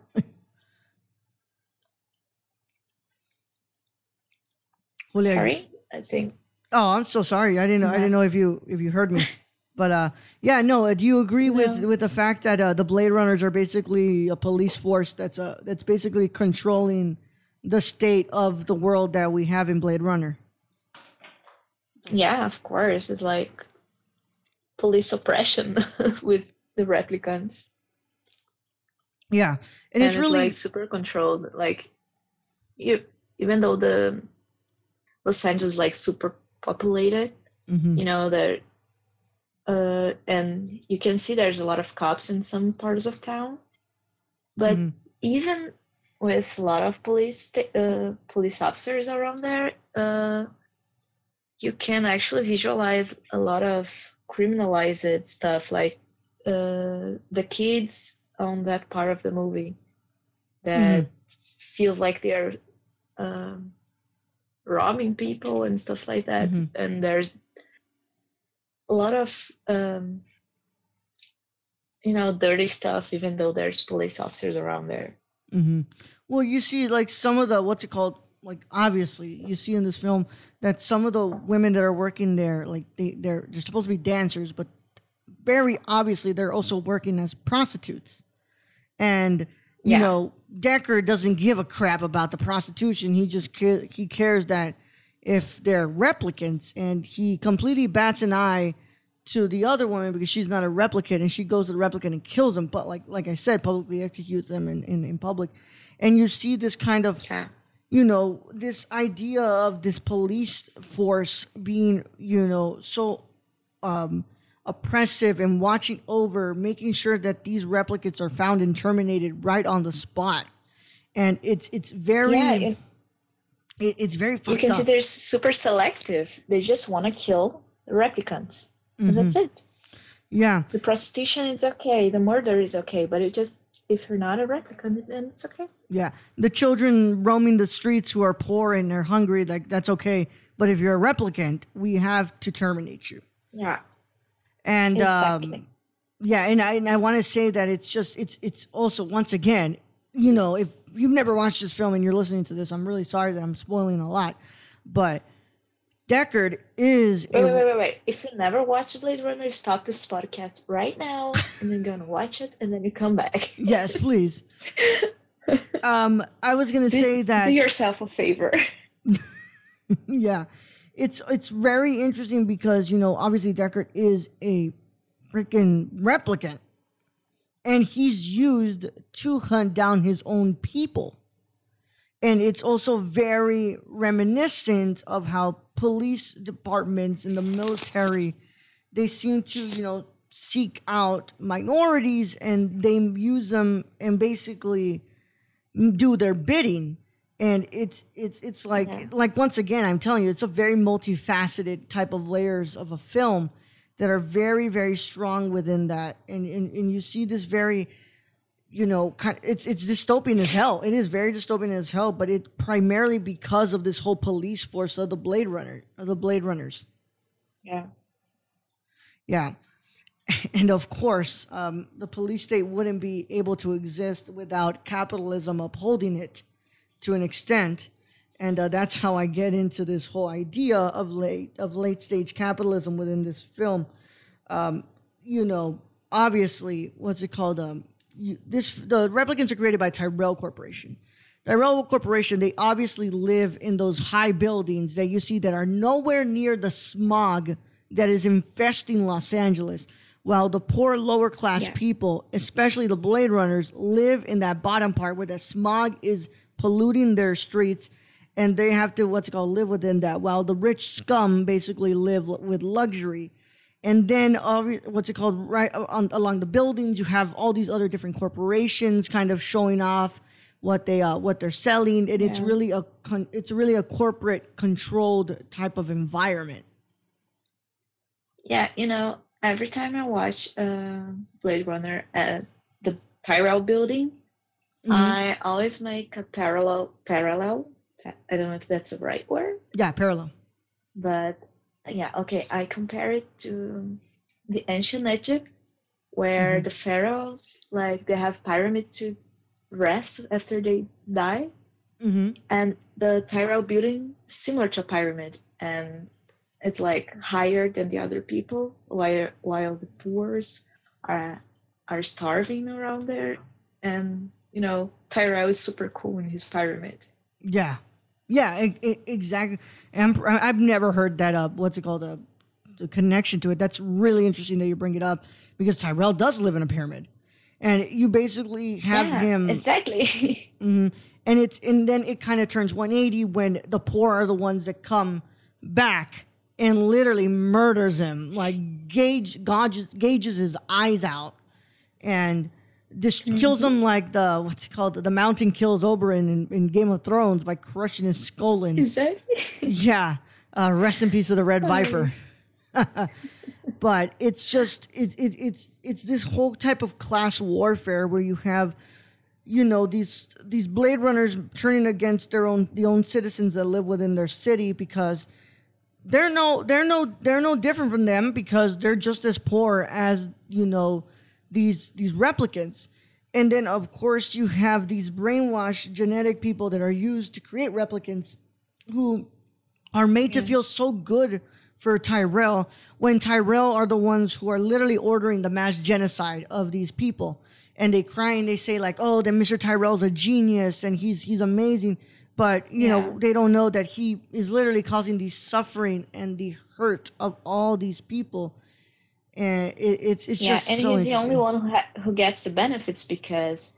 Julia, sorry, I think. Oh, I'm so sorry. I didn't know. Yeah. I didn't know if you if you heard me, but uh, yeah, no. Do you agree no. with, with the fact that uh, the Blade Runners are basically a police force that's uh, that's basically controlling the state of the world that we have in Blade Runner? Yeah, of course. It's like police oppression with the replicants. Yeah, and, and it's, it's really like super controlled. Like, you even though the Los Angeles like super populated, mm-hmm. you know, there, uh, and you can see there's a lot of cops in some parts of town, but mm-hmm. even with a lot of police uh, police officers around there, uh, you can actually visualize a lot of criminalized stuff, like uh, the kids on that part of the movie that mm-hmm. feels like they're um, robbing people and stuff like that, mm-hmm. and there's a lot of um you know dirty stuff, even though there's police officers around there. Mm-hmm. Well, you see like some of the what's it called like obviously you see in this film that some of the women that are working there, like they they're, they're supposed to be dancers, but very obviously they're also working as prostitutes. And you yeah. know, Deckard doesn't give a crap about the prostitution. He just ca- he cares that if they're replicants, and he completely bats an eye to the other woman because she's not a replicant, and she goes to the replicant and kills him. But like like I said, publicly executes them in, in, in public. And you see this kind of, yeah. you know, this idea of this police force being, you know, so um, oppressive and watching over, making sure that these replicants are found and terminated right on the spot. And it's it's very yeah, it, it, it's very fucked up. You can see they're super selective. They just want to kill the replicants. Mm-hmm. And that's it. Yeah. The prostitution is okay, the murder is okay, but it just if you're not a replicant, then it's okay. Yeah. The children roaming the streets who are poor and they're hungry, like that's okay. But if you're a replicant, we have to terminate you. Yeah. And exactly. um, yeah, and I and I want to say that it's just it's it's also once again, you know, if you've never watched this film and you're listening to this, I'm really sorry that I'm spoiling a lot, but Deckard is wait a, wait, wait wait wait. If you never watched Blade Runner, stop this podcast right now and then go and watch it and then you come back. Yes, please. um, I was gonna do, say that do yourself a favor. Yeah. It's it's very interesting because, you know, obviously Deckard is a freaking replicant and he's used to hunt down his own people. And it's also very reminiscent of how police departments and the military, they seem to, you know, seek out minorities and they use them and basically do their bidding. And it's it's it's like yeah. like once again, I'm telling you, it's a very multifaceted type of layers of a film that are very, very strong within that. And and, and you see this very, you know, kind of, it's it's dystopian as hell. It is very dystopian as hell, but it primarily because of this whole police force of the Blade Runner, of the Blade Runners. Yeah. Yeah. And of course, um, the police state wouldn't be able to exist without capitalism upholding it. To an extent, and uh, that's how I get into this whole idea of late of late stage capitalism within this film. Um, you know, obviously, what's it called? Um, you, this the replicants are created by Tyrell Corporation. Tyrell Corporation, they obviously live in those high buildings that you see that are nowhere near the smog that is infesting Los Angeles, while the poor lower class yeah. people, especially the Blade Runners, live in that bottom part where the smog is polluting their streets, and they have to, what's it called, live within that, while the rich scum basically live with luxury. And then, uh, what's it called, right on, along the buildings, you have all these other different corporations kind of showing off what they uh, what they're selling, and yeah. it's really a con- it's really a corporate controlled type of environment. Yeah, you know, every time I watch uh, Blade Runner at the Tyrell building, mm-hmm. I always make a parallel parallel. I don't know if that's the right word. Yeah, parallel. But. Yeah, okay, I compare it to the ancient Egypt, where mm-hmm. the pharaohs, like, they have pyramids to rest after they die. Mm-hmm. And the Tyrell building, similar to a pyramid, and it's, like, higher than the other people, while while the poors are, are starving around there. And, you know, Tyrell is super cool in his pyramid. Yeah. Yeah, it, it, exactly. And I've never heard that up. What's it called? A, the connection to it. That's really interesting that you bring it up, because Tyrell does live in a pyramid, and you basically have yeah, him exactly. Mm-hmm. And it's and then it kind of turns one eighty when the poor are the ones that come back and literally murders him, like gauge gauges, gauges his eyes out, and. This kills him like the, what's it called? The mountain kills Oberyn in, in Game of Thrones by crushing his skull in. Exactly. Yeah. Uh, rest in peace of the Red Viper. But it's just, it, it, it's it's this whole type of class warfare where you have, you know, these these Blade Runners turning against their own the own citizens that live within their city, because they're no they're no they're no different from them, because they're just as poor as, you know, these these replicants. And then, of course, you have these brainwashed genetic people that are used to create replicants, who are made yeah. to feel so good for Tyrell, when Tyrell are the ones who are literally ordering the mass genocide of these people. And they cry and they say, like, oh, then Mister Tyrell's a genius and he's he's amazing. But, you yeah. know, they don't know that he is literally causing the suffering and the hurt of all these people. And it, it's it's yeah, just and so he's the only one who, ha- who gets the benefits, because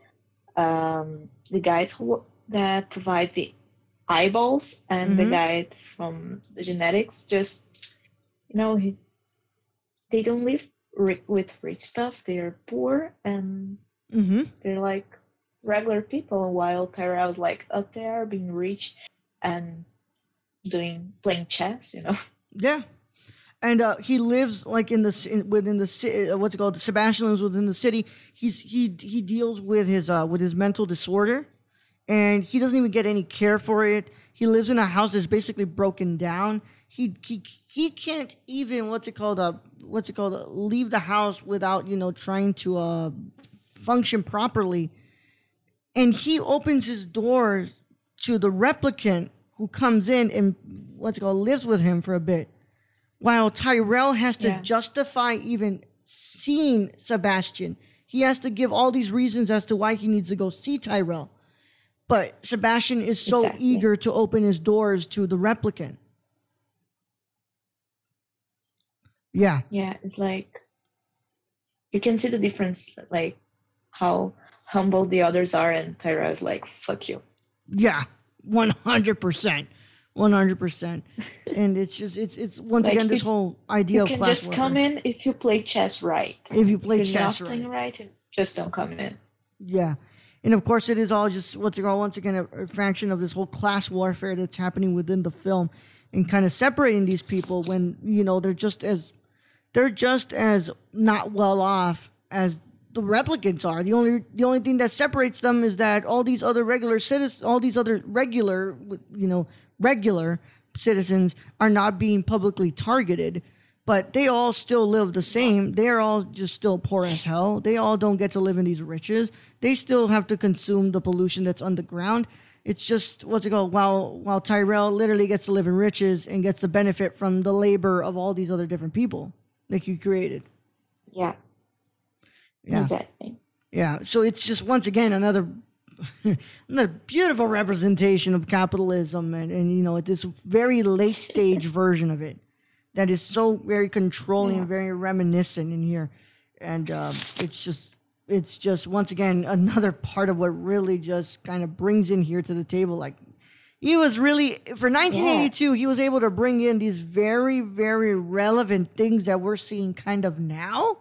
um, the guys who that provide the eyeballs and mm-hmm. the guy from the genetics, just, you know, he, they don't live ri- with rich stuff. They are poor, and mm-hmm. they're like regular people. While Tyrell's like up there being rich and doing playing chess, you know. Yeah. And uh, he lives like in the in, within the city. What's it called? Sebastian lives within the city. He's he he deals with his uh, with his mental disorder, and he doesn't even get any care for it. He lives in a house that's basically broken down. He he he can't even what's it called? Uh, what's it called? Uh, leave the house without you know trying to uh, function properly. And he opens his doors to the replicant who comes in and what's it called? Lives with him for a bit. While Tyrell has to yeah. justify even seeing Sebastian. He has to give all these reasons as to why he needs to go see Tyrell. But Sebastian is so exactly. eager to open his doors to the replicant. Yeah. Yeah, it's like, you can see the difference, like, how humble the others are, and Tyrell is like, fuck you. Yeah, one hundred percent. one hundred percent. And it's just, it's, it's once like again, this whole idea of class warfare. You can just warfare. Come in if you play chess right. If you play if chess right. If you're not playing right, just don't come in. Yeah. And of course, it is all just, what's it called, once again, a, a fraction of this whole class warfare that's happening within the film, and kind of separating these people when, you know, they're just as, they're just as not well off as the replicants are. The only, the only thing that separates them is that all these other regular citizens, all these other regular, you know, regular citizens are not being publicly targeted, but they all still live the same. They're all just still poor as hell. They all don't get to live in these riches. They still have to consume the pollution that's underground. It's just, what's it called, while, while Tyrell literally gets to live in riches and gets the benefit from the labor of all these other different people that you created. Yeah. Yeah. Exactly. Yeah. So it's just, once again, another another beautiful representation of capitalism and, and, you know, at this very late stage version of it that is so very controlling yeah. and very reminiscent in here. And um, it's just, it's just, once again, another part of what really just kind of brings in here to the table. Like, he was really, for nineteen eighty-two, yeah. he was able to bring in these very, very relevant things that we're seeing kind of now.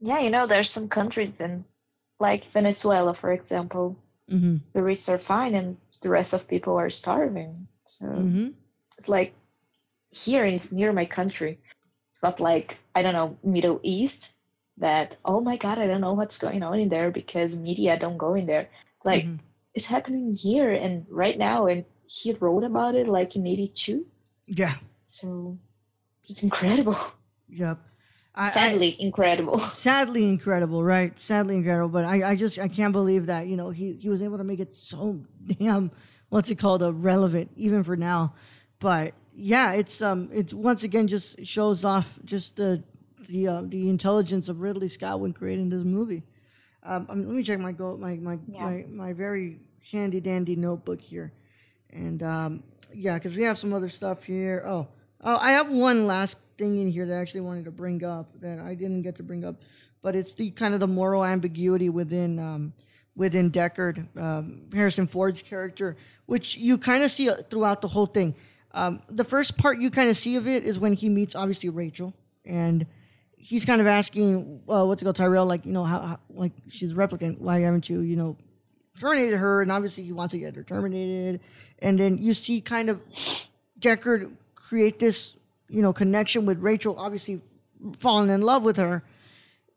Yeah, you know, there's some countries in, like Venezuela, for example, mm-hmm. the rich are fine and the rest of people are starving. So mm-hmm. it's like, here it's near my country. It's not like, I don't know, Middle East, that, oh my God, I don't know what's going on in there because media don't go in there. Like, mm-hmm. it's happening here and right now. And he wrote about it like in eighty-two. Yeah. So it's incredible. Yep. I, sadly I, incredible. Sadly incredible, right? Sadly incredible. But I, I just, I can't believe that, you know, he, he was able to make it so damn, what's it called, uh, relevant, even for now. But yeah, it's, um, it's once again, just shows off just the, the, uh, the intelligence of Ridley Scott when creating this movie. Um, I mean, let me check my go my my, yeah. my my very handy dandy notebook here, and um, yeah, because we have some other stuff here. Oh, oh, I have one last thing in here that I actually wanted to bring up that I didn't get to bring up, but it's the kind of the moral ambiguity within um, within Deckard, um, Harrison Ford's character, which you kind of see throughout the whole thing. Um, the first part you kind of see of it is when he meets obviously Rachel and. He's kind of asking, uh, what's it called, Tyrell, like, you know, how, how, like, she's a replicant. Why haven't you, you know, terminated her? And obviously he wants to get her terminated. And then you see kind of Deckard create this, you know, connection with Rachel, obviously falling in love with her,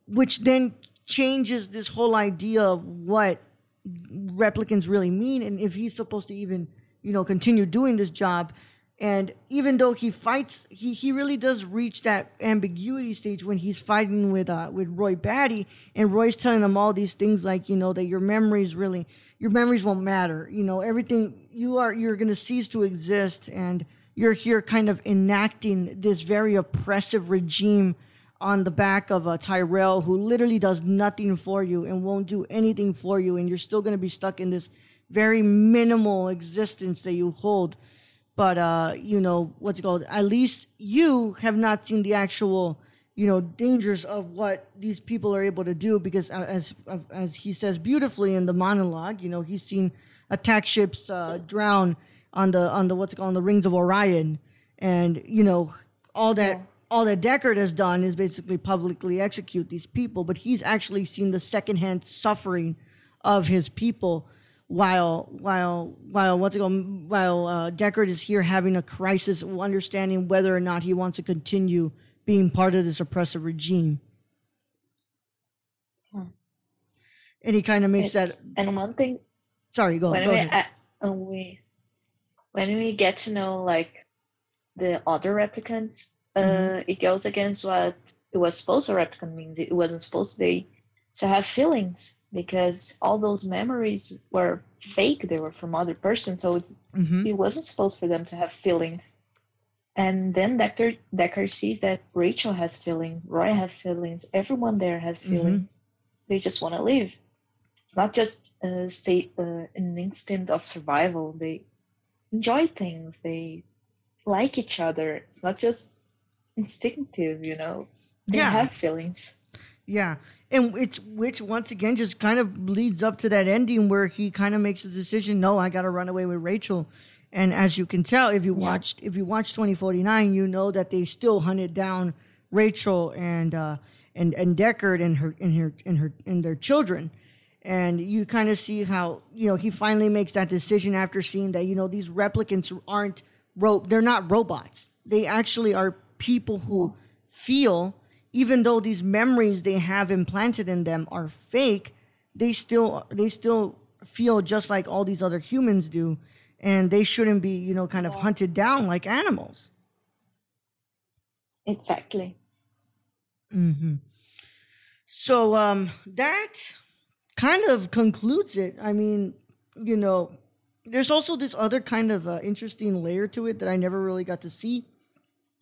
which then changes this whole idea of what replicants really mean and if he's supposed to even, you know, continue doing this job. And even though he fights, he, he really does reach that ambiguity stage when he's fighting with uh, with Roy Batty, and Roy's telling him all these things like, you know, that your memories really, your memories won't matter. You know, everything you are, you're going to cease to exist, and you're here kind of enacting this very oppressive regime on the back of a Tyrell who literally does nothing for you and won't do anything for you, and you're still going to be stuck in this very minimal existence that you hold. But, uh, you know, what's it called? At least you have not seen the actual, you know, dangers of what these people are able to do. Because as as he says beautifully in the monologue, you know, he's seen attack ships uh, drown on the, on the what's it called, on the rings of Orion. And, you know, all that, yeah. all that Deckard has done is basically publicly execute these people. But he's actually seen the secondhand suffering of his people. While while while what's it called, while uh, Deckard is here having a crisis of understanding whether or not he wants to continue being part of this oppressive regime, yeah. and he kind of makes it's, that. And one thing, sorry, go, when go we, ahead. I, when we when we get to know like the other replicants, mm-hmm. uh, it goes against what it was supposed to. Replicant means it wasn't supposed to, to have feelings. Because all those memories were fake. They were from other person. So it's, mm-hmm. it wasn't supposed for them to have feelings. And then Deckard, Deckard sees that Rachel has feelings. Roy has feelings. Everyone there has feelings. Mm-hmm. They just want to live. It's not just uh, say, uh, an instinct of survival. They enjoy things. They like each other. It's not just instinctive, you know. They yeah. have feelings. Yeah. And it's, which, once again, just kind of leads up to that ending where he kind of makes a decision, no, I got to run away with Rachel. And as you can tell, if you yeah. watched if you watched twenty forty-nine, you know that they still hunted down Rachel and uh, and and Deckard and her and her and her and their children. And you kind of see how, you know, he finally makes that decision after seeing that, you know, these replicants aren't rope they're not robots. They actually are people who feel. Even though these memories they have implanted in them are fake, they still they still feel just like all these other humans do, and they shouldn't be, you know, kind of hunted down like animals. Exactly. Mm-hmm. So um, that kind of concludes it. I mean, you know, there's also this other kind of uh, interesting layer to it that I never really got to see.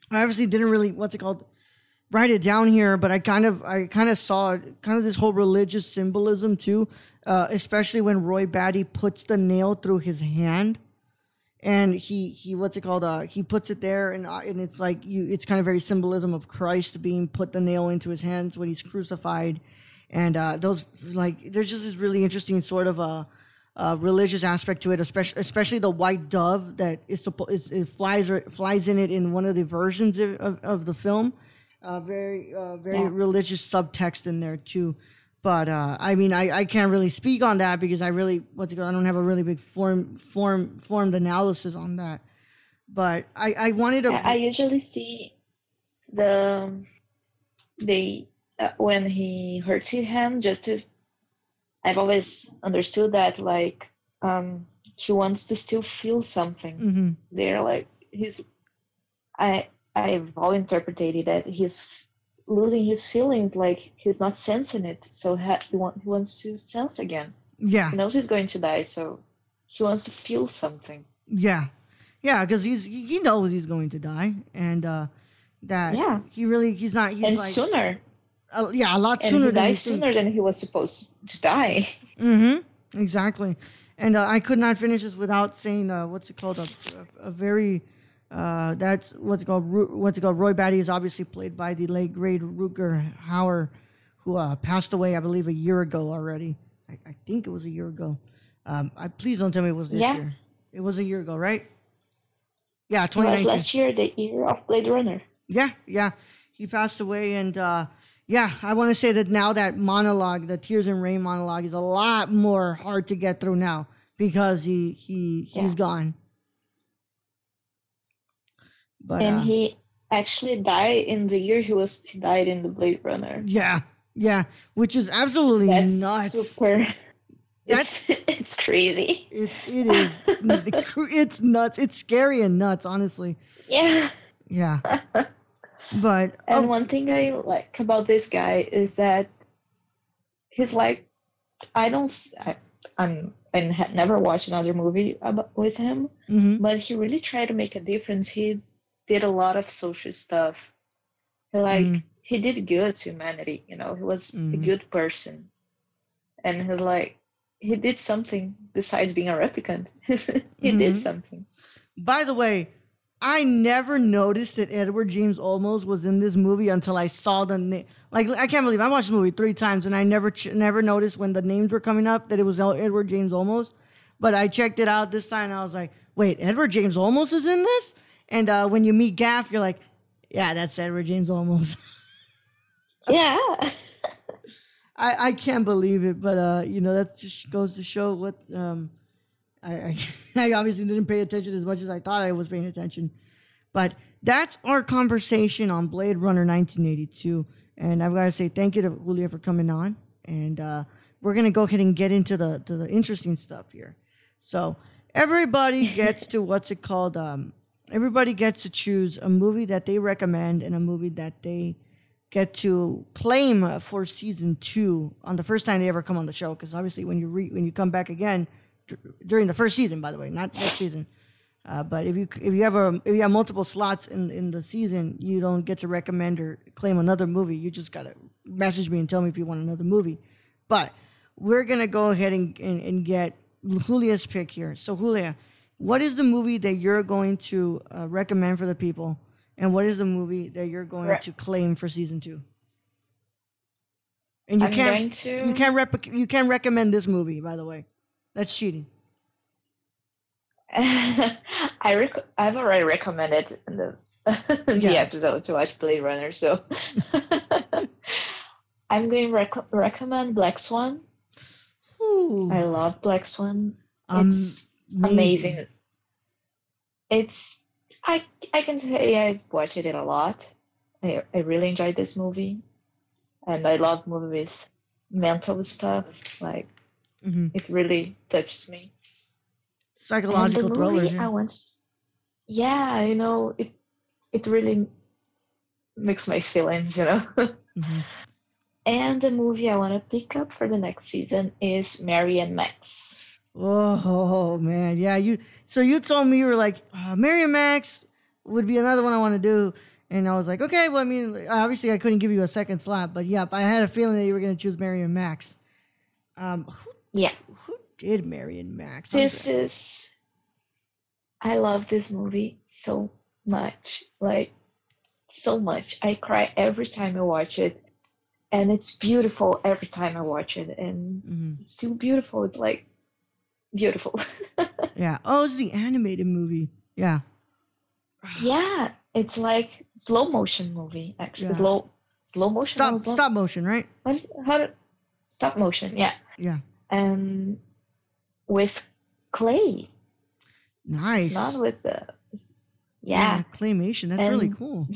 I obviously didn't really, what's it called? write it down here, but I kind of I kind of saw kind of this whole religious symbolism too, uh, especially when Roy Batty puts the nail through his hand, and he he what's it called? Uh, he puts it there, and uh, and it's like you, it's kind of very symbolism of Christ being put the nail into his hands when he's crucified, and uh, those like there's just this really interesting sort of a uh, uh, religious aspect to it, especially especially the white dove that is supposed it flies or flies in it in one of the versions of, of, of the film. Uh, very, uh, very yeah. religious subtext in there too, but uh, I mean, I, I can't really speak on that because I really what's it called? I don't have a really big form form formed analysis on that. But I, I wanted to. I usually see the the uh, when he hurts his hand. Just to, I've always understood that like um, he wants to still feel something. Mm-hmm. They're like he's, I. I've all interpreted that he's losing his feelings, like he's not sensing it. So he, want, he wants to sense again. Yeah. He knows he's going to die, so he wants to feel something. Yeah. Yeah, because he's he knows he's going to die. And uh, that yeah. he really, he's not. He's and like, sooner. Uh, yeah, a lot sooner than he died sooner than he was supposed to die. Mm-hmm. Exactly. And uh, I could not finish this without saying, uh, what's it called? A, a, a very... Uh, that's what's it called. What's it called? Roy Batty is obviously played by the late great Rutger Hauer, who uh, passed away, I believe, a year ago already. I, I think it was a year ago. Um, I please don't tell me it was this yeah. year. It was a year ago, right? Yeah, twenty nineteen. It was last year, the year of Blade Runner. Yeah, yeah, he passed away, and uh, yeah, I want to say that now that monologue, the Tears and Rain monologue, is a lot more hard to get through now because he he he's yeah. gone. But, and uh, he actually died in the year he was he died in the Blade Runner. Yeah, yeah, which is absolutely that's nuts. Super. That's it's, it's crazy. It, it is. It's nuts. It's scary and nuts, honestly. Yeah. Yeah. But and of, one thing I like about this guy is that he's like, I don't. I, I'm. And had never watched another movie about, with him, mm-hmm. but he really tried to make a difference. He did a lot of social stuff. Like mm. he did good to humanity, you know, he was mm. a good person. And he's like he did something besides being a replicant. He mm-hmm. did something. By the way, I never noticed that Edward James Olmos was in this movie until I saw the name. Like, I can't believe I watched the movie three times and I never ch- never noticed when the names were coming up that it was Edward James Olmos. But I checked it out this time and I was like, wait, Edward James Olmos is in this? And uh, when you meet Gaff, you're like, yeah, that's Edward James Olmos. Yeah. I, I can't believe it, but, uh, you know, that just goes to show what... Um, I, I, I obviously didn't pay attention as much as I thought I was paying attention. But that's our conversation on Blade Runner nineteen eighty-two. And I've got to say thank you to Julia for coming on. And uh, we're going to go ahead and get into the, to the interesting stuff here. So everybody gets to what's it called? Um, everybody gets to choose a movie that they recommend and a movie that they get to claim for season two on the first time they ever come on the show. Because obviously when you re- when you come back again, during the first season, by the way, not next season. Uh, but if you if you have a if you have multiple slots in, in the season, you don't get to recommend or claim another movie. You just gotta message me and tell me if you want another movie. But we're gonna go ahead and, and, and get Julia's pick here. So Julia, what is the movie that you're going to uh, recommend for the people, and what is the movie that you're going Re- to claim for season two? And you I'm can't going to... you can't rep- you can't recommend this movie, by the way. That's cheating. I rec- I've already recommended in the, in yeah. the episode to watch Blade Runner, so I'm going to rec- recommend Black Swan. Ooh. I love Black Swan. Um, it's amazing. amazing. It's I I can say I've watched it a lot. I I really enjoyed this movie, and I love movies with mental stuff like. Mm-hmm. It really touched me. Psychological thriller. Yeah. I once, yeah, you know, it it really makes my feelings, you know. Mm-hmm. And the movie I want to pick up for the next season is Mary and Max. Oh man, yeah. You so you told me you were like uh, Mary and Max would be another one I want to do, And I was like, okay, well, I mean, obviously I couldn't give you a second slot, but yeah, I had a feeling that you were going to choose Mary and Max. Um, who, yeah. Who did Mary and Max? This okay. is, I love this movie so much, like so much. I cry every time I watch it, and it's beautiful every time I watch it. And mm-hmm. it's so beautiful. It's like beautiful. Yeah. Oh, it's the animated movie. Yeah. Yeah. It's like slow motion movie, actually. Yeah. Slow, slow motion. Stop, slow? stop motion, right? What is, how do, stop motion, yeah. Yeah. And with clay. Nice. It's not with the... Yeah. yeah claymation, that's and, really cool.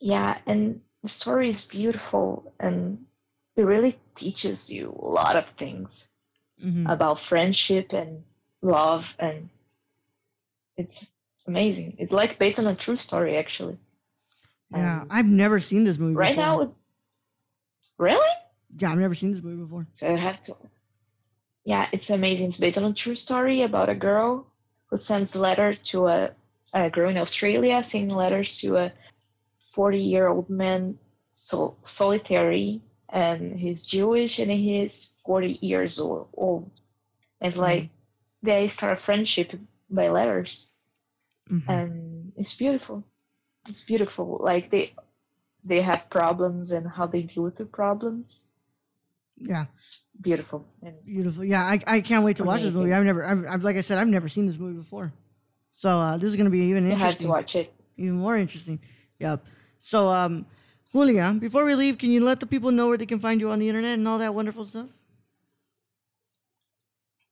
Yeah, and the story is beautiful, and it really teaches you a lot of things mm-hmm. about friendship and love, and it's... amazing. It's like based on a true story, actually. Yeah, um, I've never seen this movie right before. Now, really? Yeah, I've never seen this movie before. So I have to. Yeah, it's amazing. It's based on a true story about a girl who sends a letter to a, a girl in Australia, sending letters to a forty-year-old man, sol- solitary, and he's Jewish, and he's forty years old. And mm-hmm. like, they start a friendship by letters. Mm-hmm. And it's beautiful. It's beautiful. Like they, they have problems and how they deal with the problems. Yeah, it's beautiful. And beautiful. Yeah, I, I can't wait to amazing. watch this movie. I've never, I've, I've like I said, I've never seen this movie before. So uh, this is gonna be even interesting. You have to watch it. Even more interesting. Yep. So um, Julia, before we leave, can you let the people know where they can find you on the internet and all that wonderful stuff?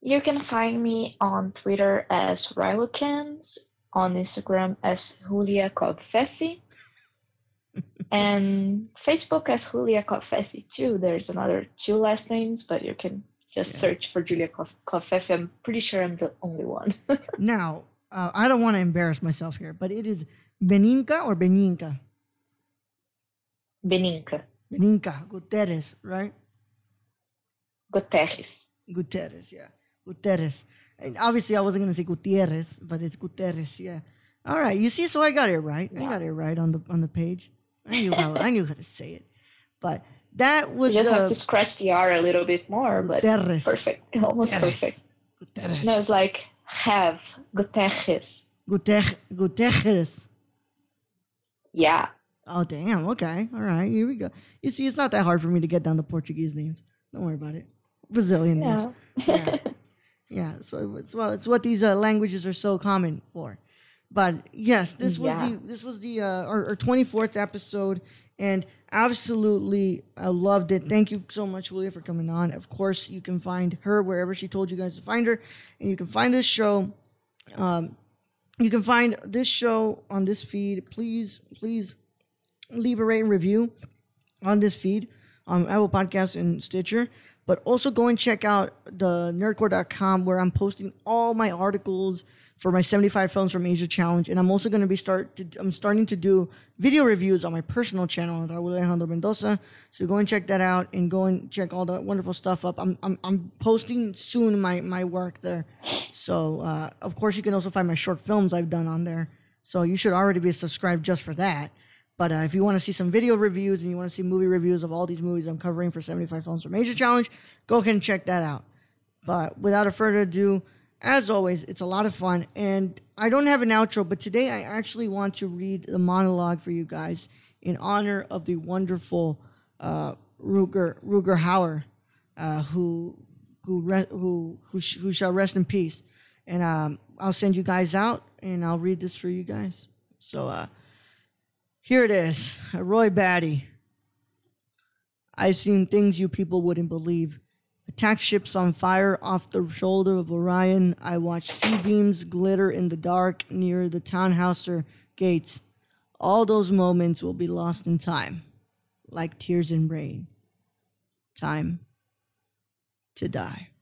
You can find me on Twitter as Rylocans, on Instagram as Julia Kogfefi, and Facebook as Julia Kogfefi too. There's another two last names, but you can just yeah. search for Julia Kogfefi. I'm pretty sure I'm the only one. Now, uh, I don't want to embarrass myself here, but it is Beninka or Beninka? Beninka. Beninka Guterres, right? Guterres. Guterres, yeah. Guterres. And obviously, I wasn't going to say Gutierrez, but it's Guterres, yeah. All right, you see, so I got it right. Yeah. I got it right on the on the page. I knew how I knew how to say it. But that was You just the, have to scratch the R a little bit more, Guterres. But perfect. Almost Guterres. Perfect. Guterres. No, it's like have, Guterres. Guter- Guterres. Yeah. Oh, damn, okay. All right, here we go. You see, it's not that hard for me to get down to Portuguese names. Don't worry about it. Brazilian yeah. names. Yeah. Yeah, so it's well, it's what these uh, languages are so common for. But yes, this was yeah. the this was the uh, our, our twenty-fourth episode, and absolutely I loved it. Thank you so much, Julia, for coming on. Of course, you can find her wherever she told you guys to find her, and you can find this show. Um, you can find this show on this feed. Please, please leave a rate and review on this feed on Apple Podcasts and Stitcher. But also go and check out the nerdcore dot com, where I'm posting all my articles for my seventy-five Films from Asia Challenge. And I'm also going to be start. To, I'm starting to do video reviews on my personal channel, Raul Alejandro Mendoza. So go and check that out, and go and check all the wonderful stuff up. I'm I'm, I'm posting soon my, my work there. So, uh, of course, you can also find my short films I've done on there. So you should already be subscribed just for that. But uh, if you want to see some video reviews and you want to see movie reviews of all these movies I'm covering for seventy-five Films from Asia Challenge, go ahead and check that out. But without a further ado, as always, it's a lot of fun. And I don't have an outro, but today I actually want to read the monologue for you guys in honor of the wonderful uh, Rutger, Rutger Hauer, uh, who who, re- who who sh- who shall rest in peace. And um, I'll send you guys out, and I'll read this for you guys. So... Uh, Here it is, Roy Batty. I've seen things you people wouldn't believe. Attack ships on fire off the shoulder of Orion. I watched sea beams glitter in the dark near the Tannhauser gates. All those moments will be lost in time, like tears in rain. Time to die.